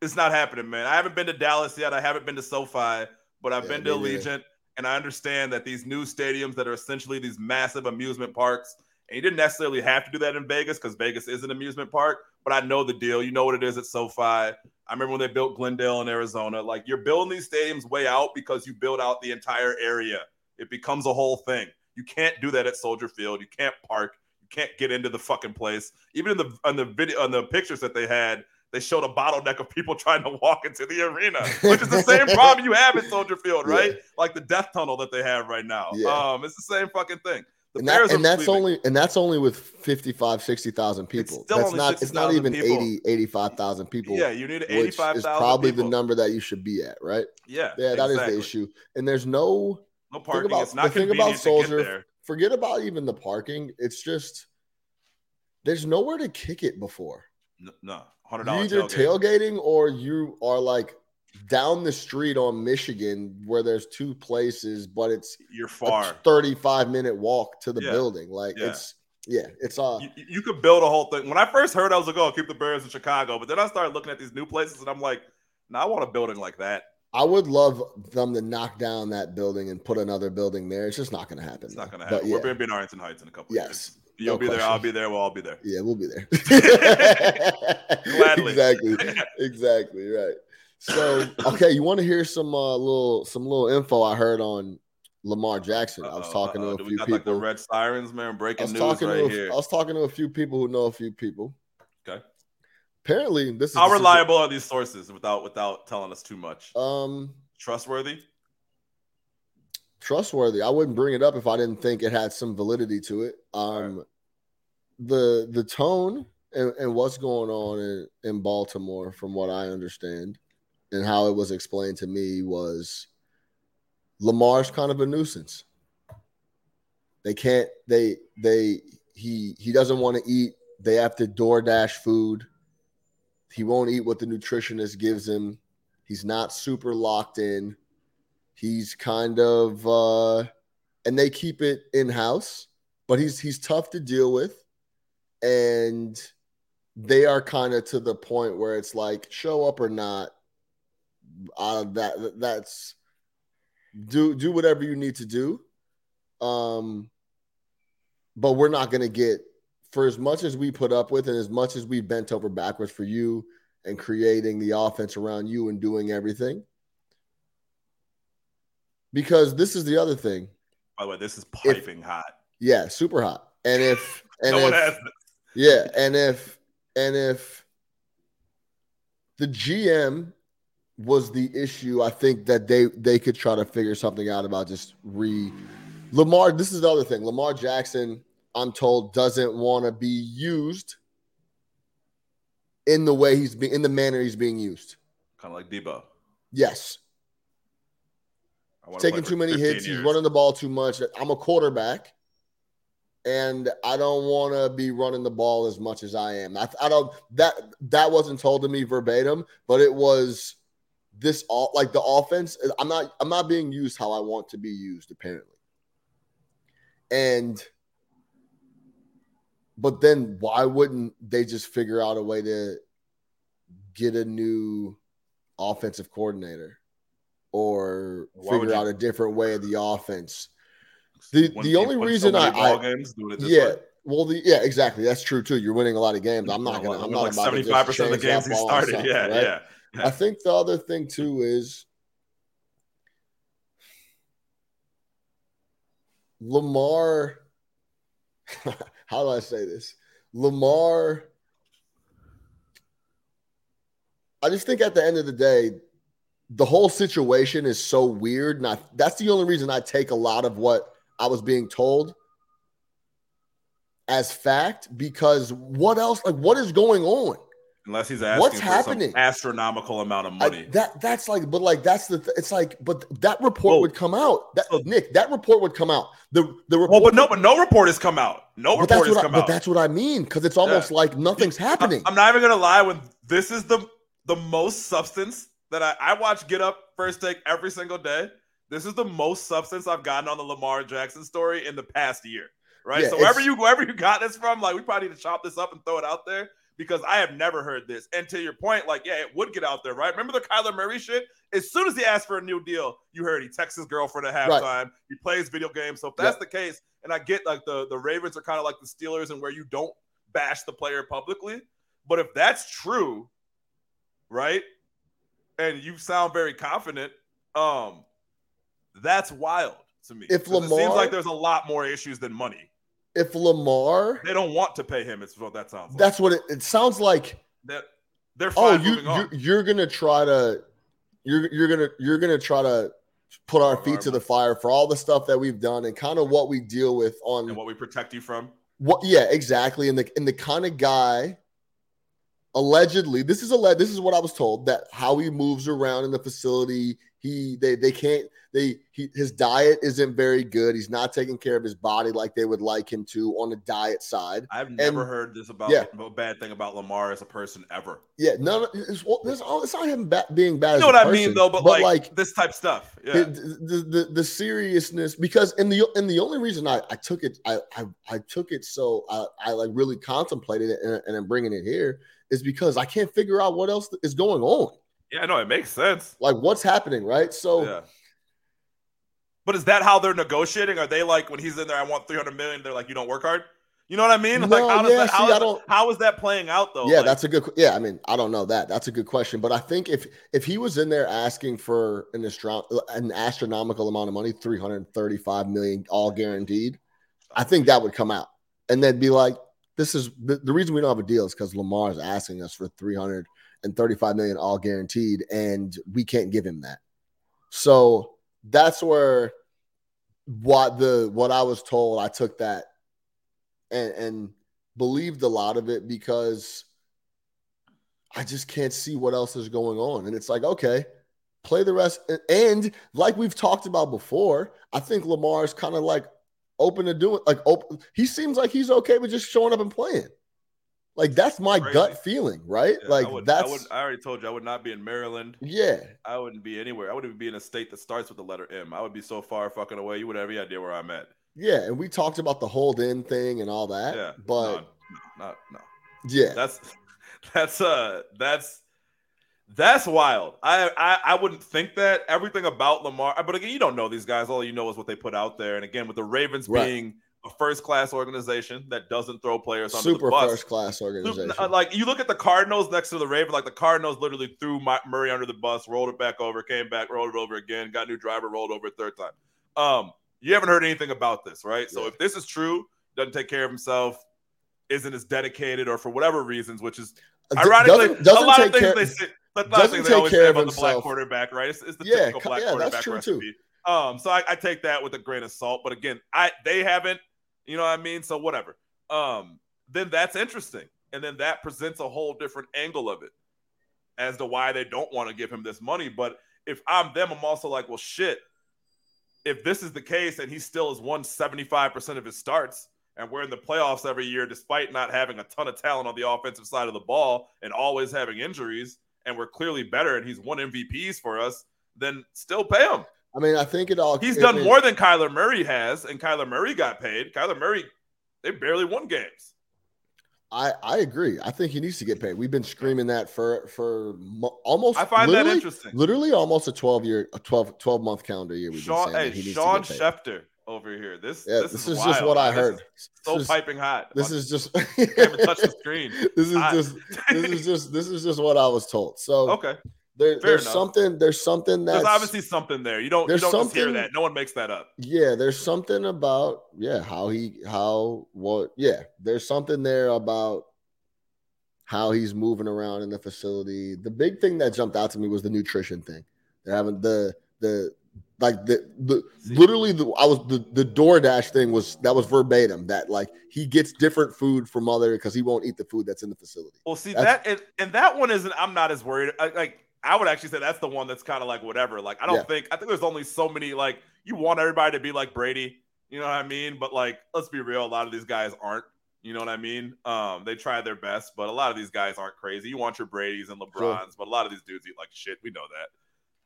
it's not happening, man. I haven't been to Dallas yet. I haven't been to SoFi, but I've yeah, been to Allegiant, either. And I understand that these new stadiums that are essentially these massive amusement parks, and you didn't necessarily have to do that in Vegas because Vegas is an amusement park, but I know the deal. You know what it is at SoFi. I remember when they built Glendale in Arizona. Like, you're building these stadiums way out because you build out the entire area. It becomes a whole thing. You can't do that at Soldier Field. You can't park. You can't get into the fucking place. Even in the on the video on the pictures that they had, they showed a bottleneck of people trying to walk into the arena, which is the same problem you have at Soldier Field, right? Yeah. Like the death tunnel that they have right now. Yeah. Um, it's the same fucking thing. And, that, and that's leaving. only and that's only with fifty-five, sixty thousand people. It's that's not sixty, it's not even people. eighty, eighty-five thousand people. Yeah, you need eighty-five thousand people. It's probably the number that you should be at, right? Yeah. Yeah, that exactly. is the issue. And there's no no parking. About, it's not the thing about Soldier. There. Forget about even the parking. It's just there's nowhere to kick it before. No, no. one hundred dollars You're either tailgating. tailgating or you are like down the street on Michigan where there's two places, but it's you're far a thirty-five minute walk to the yeah. building. Like yeah. it's, yeah, it's all, uh, you, you could build a whole thing. When I first heard, I was like, oh, keep the Bears in Chicago. But then I started looking at these new places and I'm like, no, nah, I want a building like that. I would love them to knock down that building and put another building there. It's just not going to happen. It's though. not going to happen. But, We're yeah. going to be in Arlington Heights in a couple of yes. years. You'll no be question. there. I'll be there. We'll all be there. Yeah, we'll be there. Gladly. Exactly. Exactly. Right. So, okay, you want to hear some uh, little some little info I heard on Lamar Jackson. Uh-oh, I was talking uh-oh. to a do few we got, people. Like the Red Sirens, man, breaking news right a, here. I was talking to a few people who know a few people. Okay. Apparently, this is how reliable are these sources without without telling us too much? Um, trustworthy. Trustworthy. I wouldn't bring it up if I didn't think it had some validity to it. Um, right. the the tone and, and what's going on in, in Baltimore, from what I understand, and how it was explained to me was Lamar's kind of a nuisance. They can't. They they he he doesn't want to eat. They have to DoorDash food. He won't eat what the nutritionist gives him. He's not super locked in. He's kind of, uh, and they keep it in-house, but he's he's tough to deal with. And they are kind of to the point where it's like, show up or not. Uh, that that's do do whatever you need to do. Um, but we're not going to get, for as much as we put up with and as much as we bent over backwards for you and creating the offense around you and doing everything. Because this is the other thing. By the way, this is piping if, hot. Yeah, super hot. And if and no if, one asked this. Yeah, and if and if the G M was the issue, I think that they they could try to figure something out about just re Lamar. This is the other thing. Lamar Jackson, I'm told, doesn't want to be used in the way he's being in the manner he's being used. Kind of like Debo. Yes. Taking too many hits. Years. He's running the ball too much. I'm a quarterback, and I don't want to be running the ball as much as I am. I, I don't. That that wasn't told to me verbatim, but it was this all like the offense. I'm not. I'm not being used how I want to be used, apparently. And but then why wouldn't they just figure out a way to get a new offensive coordinator? Or Why figure out a different way of the offense. The when the you, only reason so I, I games, do it this yeah, way. well, the, yeah, exactly. That's true too. You're winning a lot of games. I'm not gonna. I'm not like about seventy-five percent of the games he started. Yeah, right? yeah, yeah. I think the other thing too is Lamar. How do I say this, Lamar? I just think at the end of the day, the whole situation is so weird. And I, that's the only reason I take a lot of what I was being told as fact, because what else, like what is going on? Unless he's asking What's for happening? Some astronomical amount of money. I, that That's like, but like, that's the, th- it's like, but that report Whoa. would come out. That, so, Nick, that report would come out. The the report. Well, but no, but no report has come out. No report has come I, out. But that's what I mean. Because it's almost yeah. like nothing's happening. I, I'm not even going to lie. When this is the the most substance that I, I watch Get Up, First Take every single day. This is the most substance I've gotten on the Lamar Jackson story in the past year, right? Yeah, so wherever you wherever you got this from, like we probably need to chop this up and throw it out there because I have never heard this. And to your point, like, yeah, it would get out there, right? Remember the Kyler Murray shit? As soon as he asked for a new deal, you heard he texts his girlfriend at halftime. Right. He plays video games. So if that's yeah. the case, and I get like the, the Ravens are kind of like the Steelers and where you don't bash the player publicly. But if that's true, right? And you sound very confident. Um, that's wild to me. If Lamar, it seems like there's a lot more issues than money. If Lamar, they don't want to pay him. It's what that sounds. Like. That's what it, it sounds like. That they're, they're fine oh, you, moving on. You, you're gonna try to, you're you're gonna you're gonna try to put our feet to the fire for all the stuff that we've done and kind of what we deal with on and what we protect you from. What? Yeah, exactly. And the and the kind of guy. Allegedly, this is a this is what I was told that how he moves around in the facility. He they they can't they he, his diet isn't very good. He's not taking care of his body like they would like him to on the diet side. I've never and, heard this about yeah. a bad thing about Lamar as a person ever. Yeah, no, it's, well, it's, it's not him ba- being bad. You know as a what person, I mean though, but, but like, like this type of stuff. Yeah. It, the, the the seriousness because and the and the only reason I, I took it I, I I took it so I I like really contemplated it and, and I'm bringing it here. Is because I can't figure out what else is going on. Yeah, no, it makes sense. Like, what's happening, right? So, yeah. But is that how they're negotiating? Are they like, when he's in there, I want three hundred million dollars, they're like, you don't work hard? You know what I mean? No, like, how, does yeah, that, how, see, is, I don't, how is that playing out, though? Yeah, like, that's a good – yeah, I mean, I don't know that. That's a good question. But I think if if he was in there asking for an, astro- an astronomical amount of money, three hundred thirty-five million dollars, all guaranteed, I think that would come out. And they'd be like, this is – the reason we don't have a deal is because Lamar is asking us for three hundred thirty-five million dollars, all guaranteed, and we can't give him that. So that's where what the what I was told, I took that – And, and believed a lot of it because I just can't see what else is going on. And it's like, okay, play the rest. And like we've talked about before, I think Lamar is kind of like open to doing, like, open. He seems like he's okay with just showing up and playing. Like, that's my Crazy. gut feeling, right? Yeah, like, I would, that's. I, would, I already told you, I would not be in Maryland. Yeah. I wouldn't be anywhere. I wouldn't even be in a state that starts with the letter M. I would be so far fucking away. You would have any idea where I'm at. Yeah, and we talked about the hold-in thing and all that. Yeah, but no, no, no. Yeah, that's that's uh that's that's wild. I, I I wouldn't think that everything about Lamar, but again, you don't know these guys. All you know is what they put out there. And again, with the Ravens right. being a first-class organization that doesn't throw players under Super the bus, first-class organization. Like, you look at the Cardinals next to the Ravens. Like, the Cardinals literally threw Murray under the bus, rolled it back over, came back, rolled it over again, got a new driver, rolled over a third time. Um. You haven't heard anything about this, right? So yeah. if this is true, doesn't take care of himself, isn't as dedicated, or for whatever reasons, which is ironically doesn't, doesn't a lot of things care, they say, a lot of things they always say about the black quarterback, right? It's, it's the yeah, typical black yeah, quarterback recipe. Too. Um, so I, I take that with a grain of salt. But again, I they haven't, you know what I mean? So whatever. Um, then that's interesting, and then that presents a whole different angle of it as to why they don't want to give him this money. But if I'm them, I'm also like, well, shit. If this is the case and he still has won seventy-five percent of his starts and we're in the playoffs every year despite not having a ton of talent on the offensive side of the ball and always having injuries and we're clearly better and he's won M V Ps for us, then still pay him. I mean, I think it all – He's it, done it, more than Kyler Murray has, and Kyler Murray got paid. Kyler Murray, they barely won games. I, I agree. I think he needs to get paid. We've been screaming that for for almost. I find that interesting. Literally, almost a twelve year, a twelve month calendar year. We've Sean, been saying hey, he Sean Schefter over here. This yeah, this, this is, is just what I heard. So just, piping hot. This is just. I haven't touched the screen. This is just. This is just. This is just what I was told. So okay. There, there's enough. something. There's something that. There's obviously something there. You don't. You don't just hear that. No one makes that up. Yeah, there's something about yeah how he how what yeah there's something there about how he's moving around in the facility. The big thing that jumped out to me was the nutrition thing. They're having the the like the the See? literally the I was the the DoorDash thing was that was verbatim that like he gets different food from other because he won't eat the food that's in the facility. Well, see that's, that and, and that one isn't. I'm not as worried. I, like. I would actually say that's the one that's kind of like whatever. Like, I don't yeah. think – I think there's only so many – like, you want everybody to be like Brady. You know what I mean? But, like, let's be real. A lot of these guys aren't. You know what I mean? Um, they try their best, but a lot of these guys aren't crazy. You want your Bradys and LeBrons, sure. but a lot of these dudes eat like shit. We know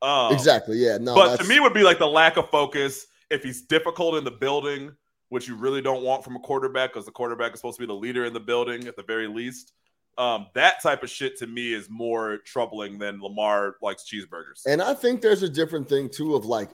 that. Um, exactly, yeah. No, but that's... to me it would be like the lack of focus. If he's difficult in the building, which you really don't want from a quarterback because the quarterback is supposed to be the leader in the building at the very least. Um, that type of shit to me is more troubling than Lamar likes cheeseburgers. And I think there's a different thing too of like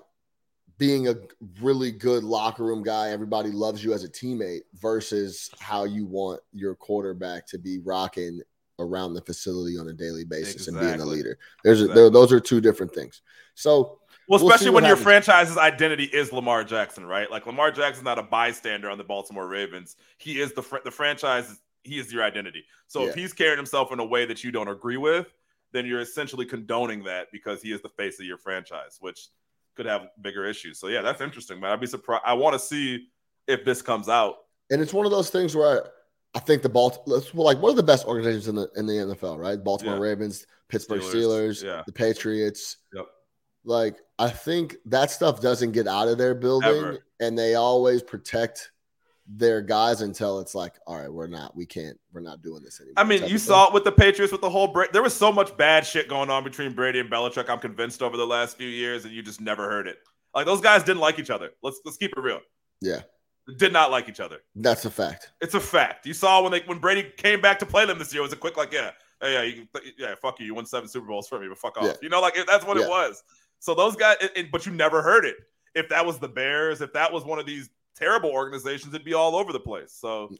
being a really good locker room guy. Everybody loves you as a teammate versus how you want your quarterback to be rocking around the facility on a daily basis exactly. and being a leader. There's exactly. there, those are two different things. So, well, especially we'll when your franchise's identity is Lamar Jackson, right? Like Lamar Jackson's not a bystander on the Baltimore Ravens. He is the fr- the franchise's. He is your identity. So yeah. if he's carrying himself in a way that you don't agree with, then you're essentially condoning that because he is the face of your franchise, which could have bigger issues. So yeah, that's interesting, man. I'd be surprised. I want to see if this comes out. And it's one of those things where I, I think the Baltimore, like one of the best organizations in the in the N F L, right? Baltimore yeah. Ravens, Pittsburgh Steelers, Steelers yeah. the Patriots. Yep. Like I think that stuff doesn't get out of their building, Ever. and they always protect their guys until it's like, all right, we're not, we can't, we're not doing this anymore. I mean, you saw it with the Patriots with the whole break. There was so much bad shit going on between Brady and Belichick, I'm convinced, over the last few years, and you just never heard it. Like, those guys didn't like each other. Let's let's keep it real. Yeah. Did not like each other. That's a fact. It's a fact. You saw when they when Brady came back to play them this year, it was a quick like, yeah, hey, yeah, you can, yeah, fuck you. You won seven Super Bowls for me, but fuck off. Yeah. You know, like, that's what yeah. it was. So those guys, it, it, but you never heard it. If that was the Bears, if that was one of these terrible organizations, it'd be all over the place. So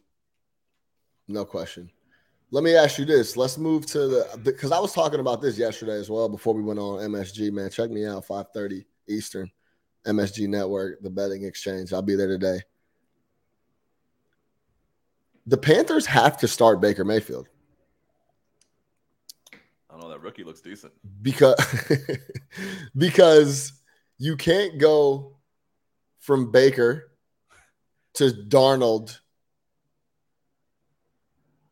No question. Let me ask you this. Let's move to the – because I was talking about this yesterday as well before we went on M S G, man. Check me out, five thirty Eastern, M S G Network, the betting exchange. I'll be there today. The Panthers have to start Baker Mayfield. I don't know. That rookie looks decent. Because, because you can't go from Baker to Darnold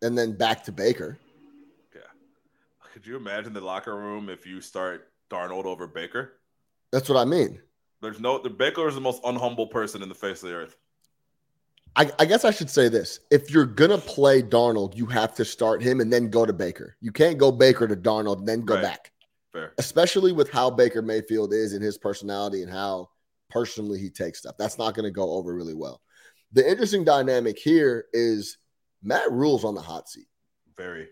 and then back to Baker. Yeah. Could you imagine the locker room if you start Darnold over Baker? That's what I mean. There's no the Baker is the most unhumble person in the face of the earth. I, I guess I should say this. If you're gonna play Darnold, you have to start him and then go to Baker. You can't go Baker to Darnold and then go right. back. Fair. Especially with how Baker Mayfield is and his personality and how personally he takes stuff. That's not gonna go over really well. The interesting dynamic here is Matt Rhule's on the hot seat. Very.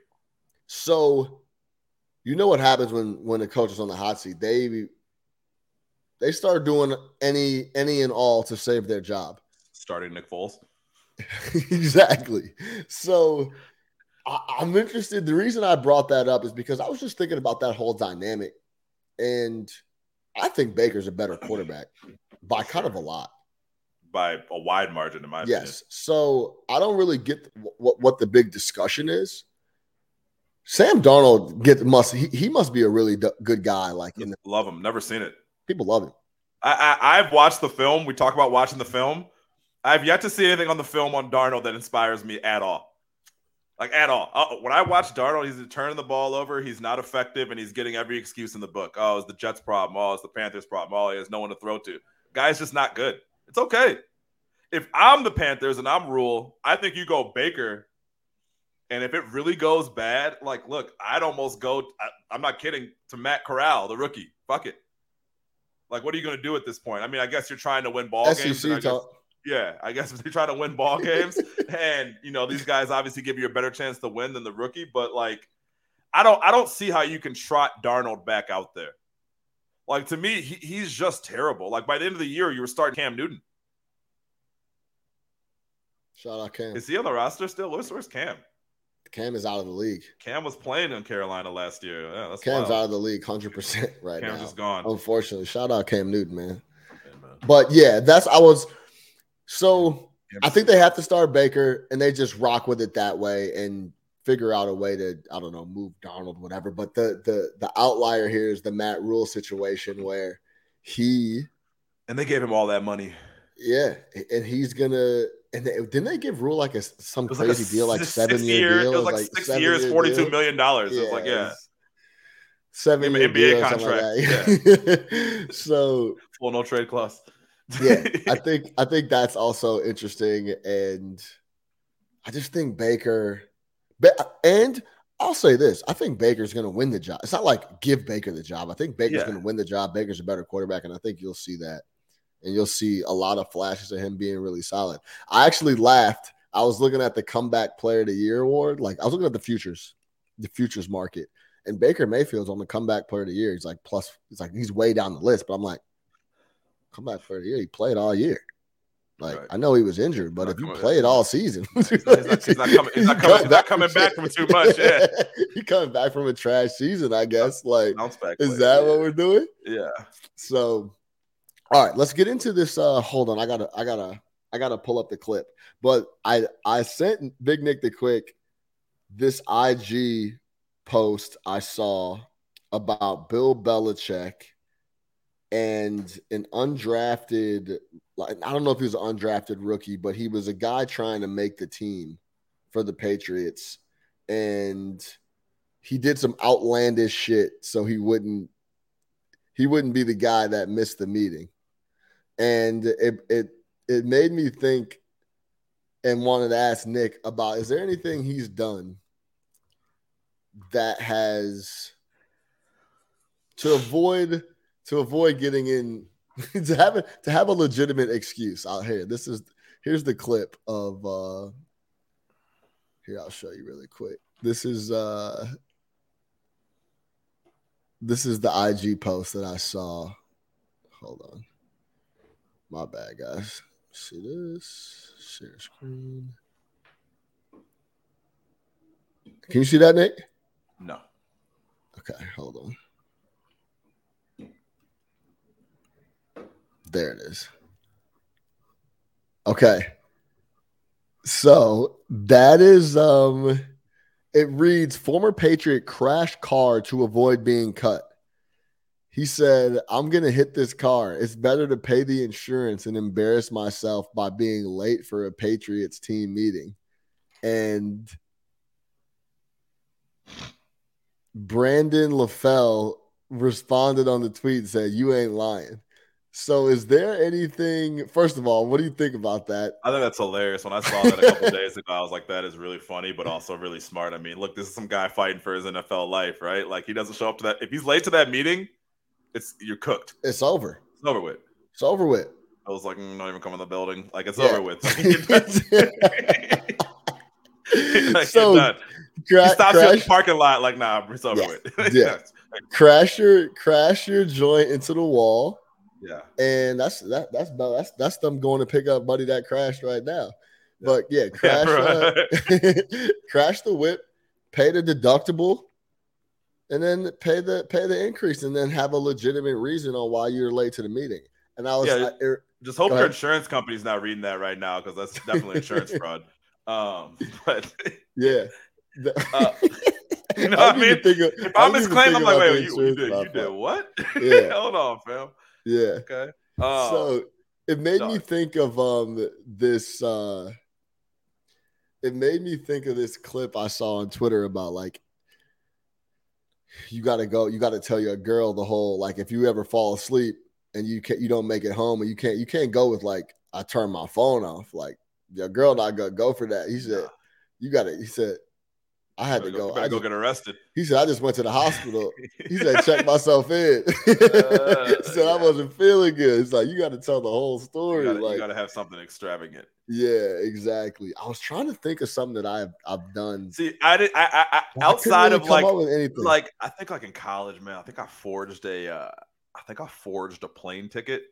So, you know what happens when when a coach is on the hot seat? They they start doing any any and all to save their job. Starting Nick Foles. Exactly. So, I, I'm interested. The reason I brought that up is because I was just thinking about that whole dynamic, and I think Baker's a better quarterback by kind of a lot. By a wide margin, in my opinion. Yes. So I don't really get what what the big discussion is. Sam Darnold get must he, he must be a really d- good guy. Like in the- love him. Never seen it. People love him. I, I I've watched the film. We talk about watching the film. I've yet to see anything on the film on Darnold that inspires me at all. Like at all. Uh, when I watch Darnold, he's turning the ball over. He's not effective, and he's getting every excuse in the book. Oh, it's the Jets' problem. Oh, it's the Panthers' problem. Oh, he has no one to throw to. Guy's just not good. It's okay. If I'm the Panthers and I'm Rhule, I think you go Baker. And if it really goes bad, like, look, I'd almost go, I, I'm not kidding, to Matt Corral, the rookie. Fuck it. Like, what are you going to do at this point? I mean, I guess you're trying to win ball S E C games. I guess, yeah, I guess if you're trying to win ball games. And, you know, these guys obviously give you a better chance to win than the rookie. But, like, I don't, I don't see how you can trot Darnold back out there. Like, to me, he, he's just terrible. Like, by the end of the year, you were starting Cam Newton. Shout out Cam. Is he on the roster still? Where's, where's Cam? Cam is out of the league. Cam was playing in Carolina last year. Yeah, that's Cam's wild. Out of the league one hundred percent right Cam's now. Cam's just gone. Unfortunately. Shout out Cam Newton, man. Okay, man. But, yeah, that's – I was – so, I think they have to start Baker, and they just rock with it that way and figure out a way to, I don't know, move Darnold, whatever. But the the the outlier here is the Matt Rhule situation where he – And they gave him all that money. Yeah, and he's going to – and they, didn't they give Rhule like a, some crazy like a deal, like seven-year deal? It was like six years, forty-two million dollars. Yeah, it was like, yeah. Seven-year deal, N B A contract. Like yeah. So – Well, no trade clause. Yeah, I think I think that's also interesting. And I just think Baker – And I'll say this. I think Baker's going to win the job. It's not like give Baker the job. I think Baker's yeah. going to win the job. Baker's a better quarterback, and I think you'll see that. And you'll see a lot of flashes of him being really solid. I actually laughed. I was looking at the Comeback Player of the Year award. Like, I was looking at the futures, the futures market. And Baker Mayfield's on the Comeback Player of the Year. He's like plus – he's like he's way down the list. But I'm like, Comeback Player of the Year, he played all year. Like, right. I know he was injured, but if you play it all season. He's not coming back from too much. Yeah. He's coming back from a trash season, I guess. Like, back is that yeah. what we're doing? Yeah. So, all right, let's get into this. Uh, hold on. I got to I gotta, I gotta pull up the clip. But I, I sent Big Nick the Quick this I G post I saw about Bill Belichick and an undrafted – like I don't know if he was an undrafted rookie, but he was a guy trying to make the team for the Patriots, and he did some outlandish shit so he wouldn't he wouldn't be the guy that missed the meeting. And it it it made me think and wanted to ask Nick about, is there anything he's done that has to avoid to avoid getting in? to have a, to have a legitimate excuse out here. This is here's the clip of uh, here. I'll show you really quick. This is uh, this is the I G post that I saw. Hold on, my bad, guys. See this? Share screen. Can you see that, Nick? No. Okay, hold on. There it is. Okay. So that is, um, it reads, former Patriot crashed car to avoid being cut. He said, I'm going to hit this car. It's better to pay the insurance and embarrass myself by being late for a Patriots team meeting. And Brandon LaFell responded on the tweet and said, you ain't lying. So is there anything, first of all, what do you think about that? I think that's hilarious. When I saw that a couple days ago, I was like, that is really funny, but also really smart. I mean, look, this is some guy fighting for his N F L life, right? Like, he doesn't show up to that. If he's late to that meeting, it's you're cooked. It's over. It's over with. It's over with. I was like, mm, not even coming to the building. Like, it's yeah. over with. Like, so cra- he stops crash- you in the parking lot. Like, nah, it's over yeah. with. yeah. Crash your, crash your joint into the wall. Yeah, and that's that that's that's that's them going to pick up buddy that crashed right now, yeah. but yeah, crash, yeah, uh, crash the whip, pay the deductible, and then pay the pay the increase, and then have a legitimate reason on why you're late to the meeting. And I was yeah, I, it, just hope your ahead. Insurance company's not reading that right now because that's definitely insurance fraud. Um, but yeah. Uh, you know what I mean? Of, if I misclaim, I'm like, wait, you, you did you did what? Yeah, hold on, fam. Yeah. Okay. Uh, so it made sorry. me think of um this. Uh, it made me think of this clip I saw on Twitter about like you got to go, you got to tell your girl the whole like if you ever fall asleep and you can't, you don't make it home and you can't, you can't go with like I turn my phone off. Like your girl not gonna go for that. He said nah. you got to. He said I had to go. go. I just, go get arrested. He said I just went to the hospital. He said check myself in. uh, he said I wasn't feeling good. It's like you got to tell the whole story. You gotta, like you got to have something extravagant. Yeah, exactly. I was trying to think of something that I've I've done. See, I did. I, I, I outside I really of like like I think like in college, man. I think I forged a. Uh, I think I forged a plane ticket,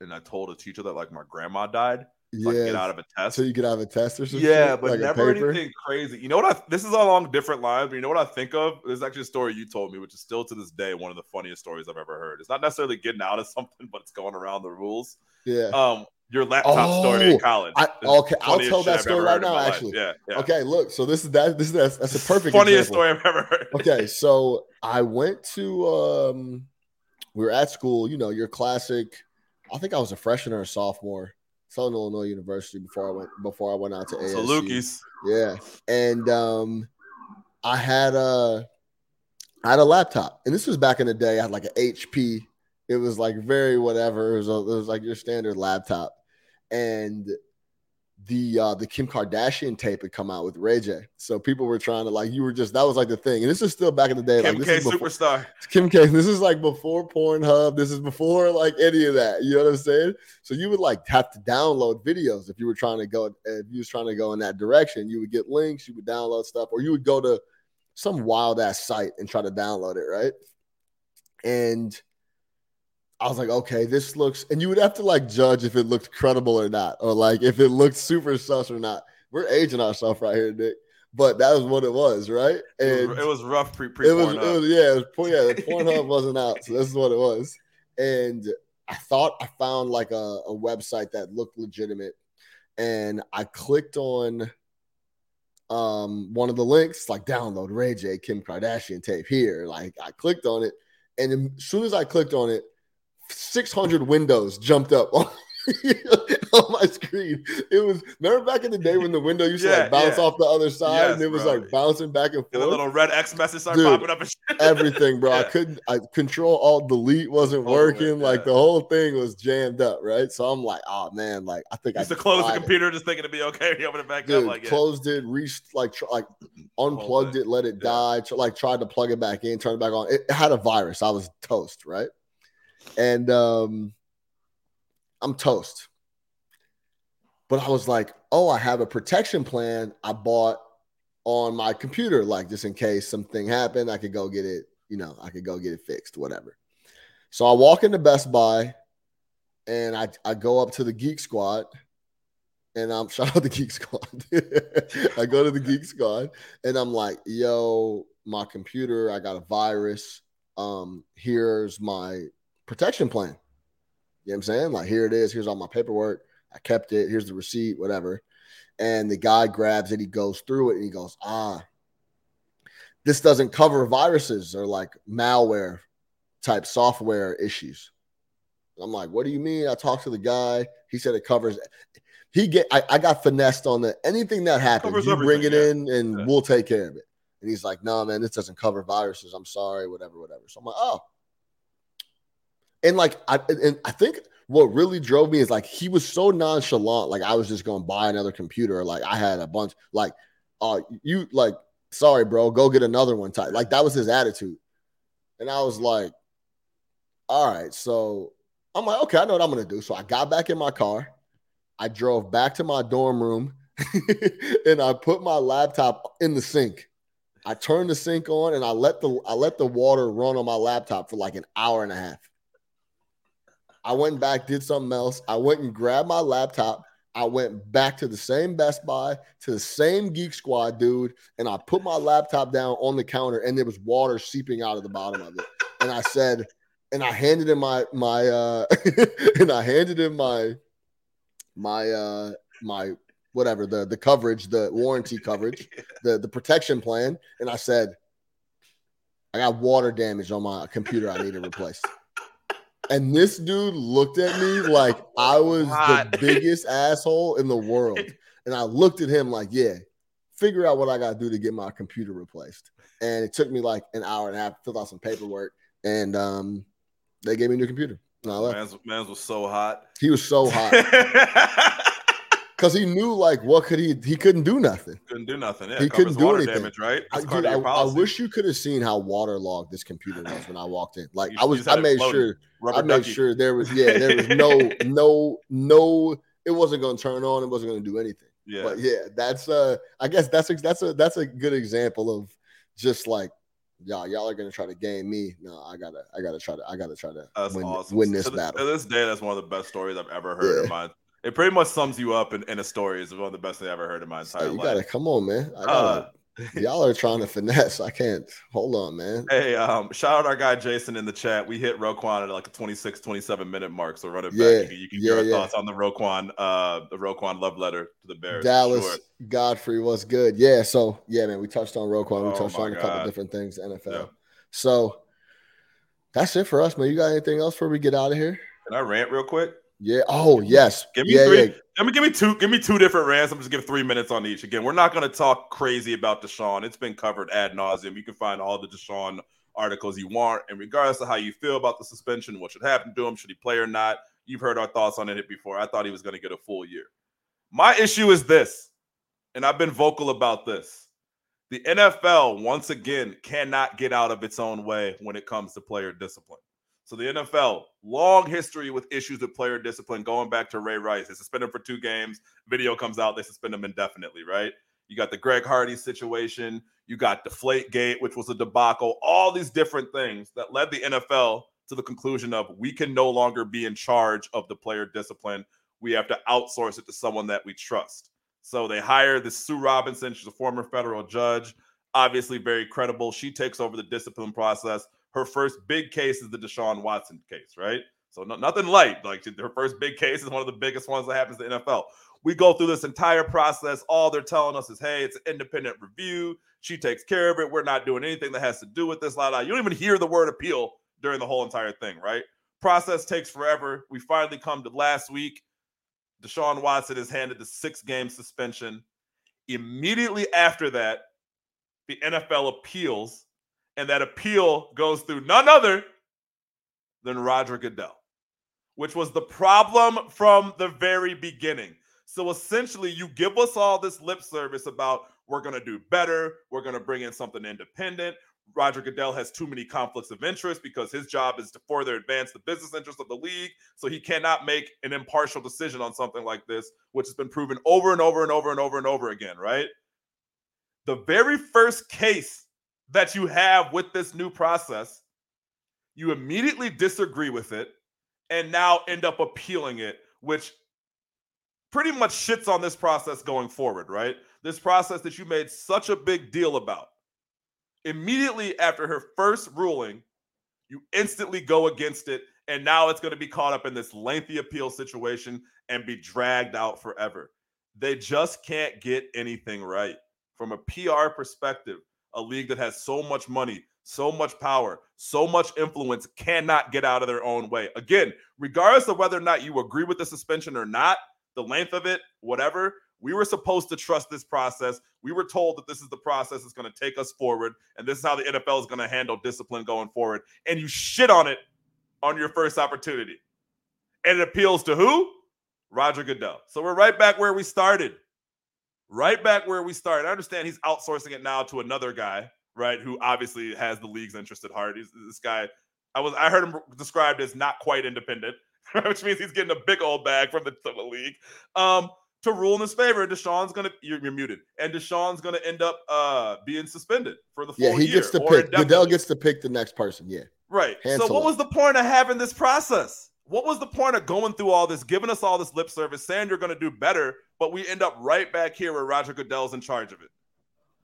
and I told a teacher that like my grandma died. So yeah, get out of a test. So you get out of a test or something. Yeah, but like never anything crazy. You know what? I, this is along different lines, but you know what I think of? There's actually a story you told me, which is still to this day one of the funniest stories I've ever heard. It's not necessarily getting out of something, but it's going around the rules. Yeah. Um, your laptop oh, story in college. I, okay, I'll tell that story right now. Actually, yeah, yeah. Okay, look. So this is that. This is that's, that's a perfect funniest example. story I've ever heard. Okay, so I went to um, we were at school. You know, your classic. I think I was a freshman or a sophomore. Southern Illinois University before I went before I went out to A S U. So Lukey's. Yeah. And um, I had a I had a laptop. And this was back in the day. I had like an H P. It was like very whatever. It was, a, it was like your standard laptop. And the uh, the Kim Kardashian tape had come out with Ray J. So people were trying to like you were just that was like the thing. And this is still back in the day. Kim like, K this is before, superstar. Kim K. This is like before Pornhub. This is before like any of that. You know what I'm saying? So you would like have to download videos if you were trying to go if you was trying to go in that direction. You would get links. You would download stuff, or you would go to some wild ass site and try to download it, right? And I was like, okay, this looks, and you would have to like judge if it looked credible or not, or like if it looked super sus or not. We're aging ourselves right here, Nick. But that was what it was, right? And it was rough pre pre. It was, it was yeah, it was, yeah. The Pornhub wasn't out, so this is what it was. And I thought I found like a, a website that looked legitimate, and I clicked on um one of the links, like download Ray J Kim Kardashian tape here. Like I clicked on it, and as soon as I clicked on it. six hundred windows jumped up on, on my screen. It was remember back in the day when the window used yeah, to like bounce yeah. off the other side yes, and it was bro. like bouncing back and forth. And the little red X message started Dude, popping up and shit. Everything, bro. Yeah. I couldn't. I control alt delete wasn't oh, working. Yeah. Like the whole thing was jammed up, right? So I'm like, oh man, like I think used I used to close the computer, it. just thinking it'd be okay. You open it back Dude, up, like closed yeah. it, reached like tr- like unplugged it, let it yeah. die. Tr- like tried to plug it back in, turn it back on. It, it had a virus. I was toast, right? And um, I'm toast. But I was like, oh, I have a protection plan I bought on my computer. Like, just in case something happened, I could go get it, you know, I could go get it fixed, whatever. So I walk into Best Buy and I, I go up to the Geek Squad And I'm um, shout out the Geek Squad. I go to the Geek Squad and I'm like, yo, my computer, I got a virus. Um, here's my protection plan. You know what I'm saying? Like, here it is. Here's all my paperwork. I kept it. Here's the receipt, whatever. And the guy grabs it. He goes through it and he goes, ah, this doesn't cover viruses or like malware type software issues. I'm like, what do you mean? I talked to the guy. He said it covers. He get. I, I got finessed on the anything that happens. You bring it yeah. in, and yeah. we'll take care of it. And he's like, no, nah, man, this doesn't cover viruses. I'm sorry, whatever, whatever. So I'm like, oh. And like, I and I think what really drove me is like he was so nonchalant. Like I was just going to buy another computer. Like I had a bunch. Like, uh, you like, sorry, bro, go get another one. Type. Like that was his attitude. And I was like, all right, so. I'm like, okay, I know what I'm going to do. So I got back in my car. I drove back to my dorm room and I put my laptop in the sink. I turned the sink on and I let the I let the water run on my laptop for like an hour and a half. I went back, did something else. I went and grabbed my laptop. I went back to the same Best Buy, to the same Geek Squad dude, and I put my laptop down on the counter and there was water seeping out of the bottom of it. And I said... And I handed him my my uh, and I handed him my my uh, my whatever the the coverage, the warranty coverage, yeah. the the protection plan. And I said, I got water damage on my computer. I need it replaced. And this dude looked at me like I was God. the biggest asshole in the world. And I looked at him like, yeah, figure out what I got to do to get my computer replaced. And it took me like an hour and a half to fill out some paperwork. And um. They gave me a new computer. No, man's, man's was so hot. He was so hot because he knew like what could he? He couldn't do nothing. Couldn't do nothing. Yeah, he couldn't do anything. Damage, right? I, dude, I, I wish you could have seen how waterlogged this computer was when I walked in. Like you, I was, I made sure, Rubber I made ducky. sure there was yeah, there was no no no. It wasn't going to turn on. It wasn't going to do anything. Yeah, but yeah, that's uh, I guess that's that's a that's a good example of just like. Y'all, y'all are gonna try to game me. No, I gotta, I gotta try to, I gotta try to that's win, awesome. win this to this, battle. To this day, that's one of the best stories I've ever heard. Yeah. In my, it pretty much sums you up in, in a story. It's one of the best things I've ever heard in my entire hey, you life. You gotta come on, man. I gotta, uh, y'all are trying to finesse. I can't. Hold on, man. Hey, um, shout out our guy Jason in the chat. We hit Roquan at like the twenty-six, twenty-seven minute mark. So run it back. Yeah, you can, you can yeah, hear our yeah. thoughts on the Roquan, uh, the Roquan love letter to the Bears. Dallas. Sure. Godfrey was good. Yeah, so, yeah, man, we touched on Roquan. We oh touched on a God. couple different things, N F L. Yeah. So, that's it for us, man. You got anything else before we get out of here? Can I rant real quick? Yeah. Oh, yes. Give me yeah, three. Yeah. I mean, give me two. Give me two different rants. I'm just gonna give three minutes on each. Again, we're not going to talk crazy about Deshaun. It's been covered ad nauseum. You can find all the Deshaun articles you want. And regardless of how you feel about the suspension, what should happen to him, should he play or not, you've heard our thoughts on it before. I thought he was going to get a full year. My issue is this. And I've been vocal about this. The N F L, once again, cannot get out of its own way when it comes to player discipline. So the N F L, long history with issues with player discipline, going back to Ray Rice. They suspend him for two games. Video comes out. They suspend him indefinitely, right? You got the Greg Hardy situation. You got Deflategate, which was a debacle. All these different things that led the N F L to the conclusion of we can no longer be in charge of the player discipline. We have to outsource it to someone that we trust. So they hire this Sue Robinson. She's a former federal judge, obviously very credible. She takes over the discipline process. Her first big case is the Deshaun Watson case, right? So no, nothing light. Like her first big case is one of the biggest ones that happens in the N F L. We go through this entire process. All they're telling us is, hey, it's an independent review. She takes care of it. We're not doing anything that has to do with this. La, la. You don't even hear the word appeal during the whole entire thing, right? Process takes forever. We finally come to last week. Deshaun Watson is handed the six-game suspension. Immediately after that, the N F L appeals, and that appeal goes through none other than Roger Goodell, which was the problem from the very beginning. So essentially, you give us all this lip service about we're going to do better, we're going to bring in something independent. Roger Goodell has too many conflicts of interest because his job is to further advance the business interests of the league. So he cannot make an impartial decision on something like this, which has been proven over and over and over and over and over again, right? The very first case that you have with this new process, you immediately disagree with it and now end up appealing it, which pretty much shits on this process going forward, right? This process that you made such a big deal about. Immediately after her first ruling, you instantly go against it, and now it's going to be caught up in this lengthy appeal situation and be dragged out forever. They just can't get anything right. From a P R perspective, a league that has so much money, so much power, so much influence cannot get out of their own way. Again, regardless of whether or not you agree with the suspension or not, the length of it, whatever, we were supposed to trust this process. We were told that this is the process that's going to take us forward, and this is how the N F L is going to handle discipline going forward. And you shit on it on your first opportunity. And it appeals to who? Roger Goodell. So we're right back where we started. Right back where we started. I understand he's outsourcing it now to another guy, right, who obviously has the league's interest at heart. He's, this guy, I was I heard him described as not quite independent, which means he's getting a big old bag from the, from the league. Um, to rule in his favor, Deshaun's going to – you're muted. And Deshaun's going to end up uh, being suspended for the full year. Yeah, he year, gets to pick. Goodell gets to pick the next person, yeah. Right. Hands so what up. Was the point of having this process? What was the point of going through all this, giving us all this lip service, saying you're going to do better, but we end up right back here where Roger Goodell's in charge of it?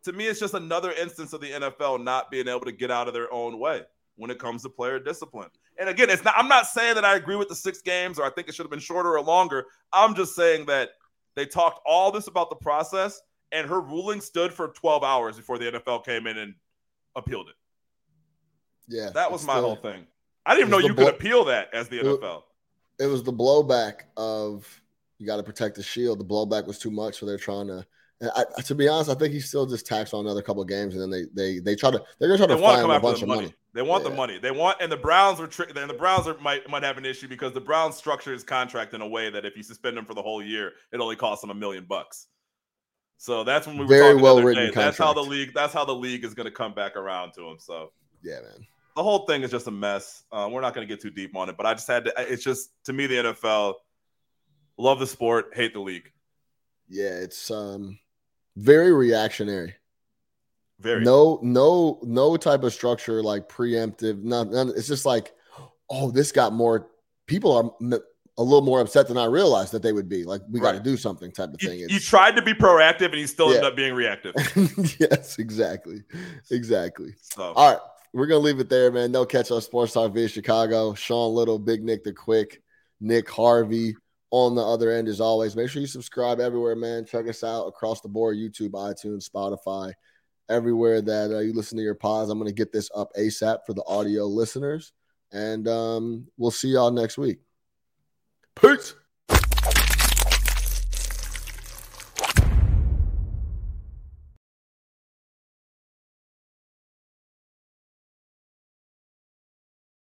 To me, it's just another instance of the N F L not being able to get out of their own way when it comes to player discipline. And again, it's not, I'm not saying that I agree with the six games or I think it should have been shorter or longer. I'm just saying that they talked all this about the process, and her ruling stood for twelve hours before the N F L came in and appealed it. Yeah. That was my the, whole thing. I didn't even know you blo- could appeal that as the N F L. It was the blowback of you got to protect the shield. The blowback was too much, so they're trying to – I, to be honest, I think he's still just taxed on another couple of games, and then they they they try to they're gonna try they to find a bunch of money. money. They want yeah. the money. They want, and the Browns are tri- and the Browns are, might might have an issue because the Browns structure his contract in a way that if you suspend him for the whole year, it only costs him a million bucks. So that's when we were very well written contract. That's how the league. That's how the league is going to come back around to him. So yeah, man, the whole thing is just a mess. Uh, we're not going to get too deep on it, but I just had to. It's just to me the N F L. Love the sport, hate the league. Yeah, it's um, very reactionary. Very no, no, no type of structure like preemptive. Not, it's just like, oh, this got more people are a little more upset than I realized that they would be. Like, we right. got to do something type of you, thing. It's, you tried to be proactive, and you still yeah. ended up being reactive. Yes, exactly, exactly. So. All right, we're gonna leave it there, man. No catch on Sports Talk via Chicago. Sean Little, Big Nick the Quick, Nick Harvey. On the other end, as always, make sure you subscribe everywhere, man. Check us out across the board, YouTube, iTunes, Spotify, everywhere that uh, you listen to your pods. I'm going to get this up ASAP for the audio listeners, and um, we'll see y'all next week. Peace.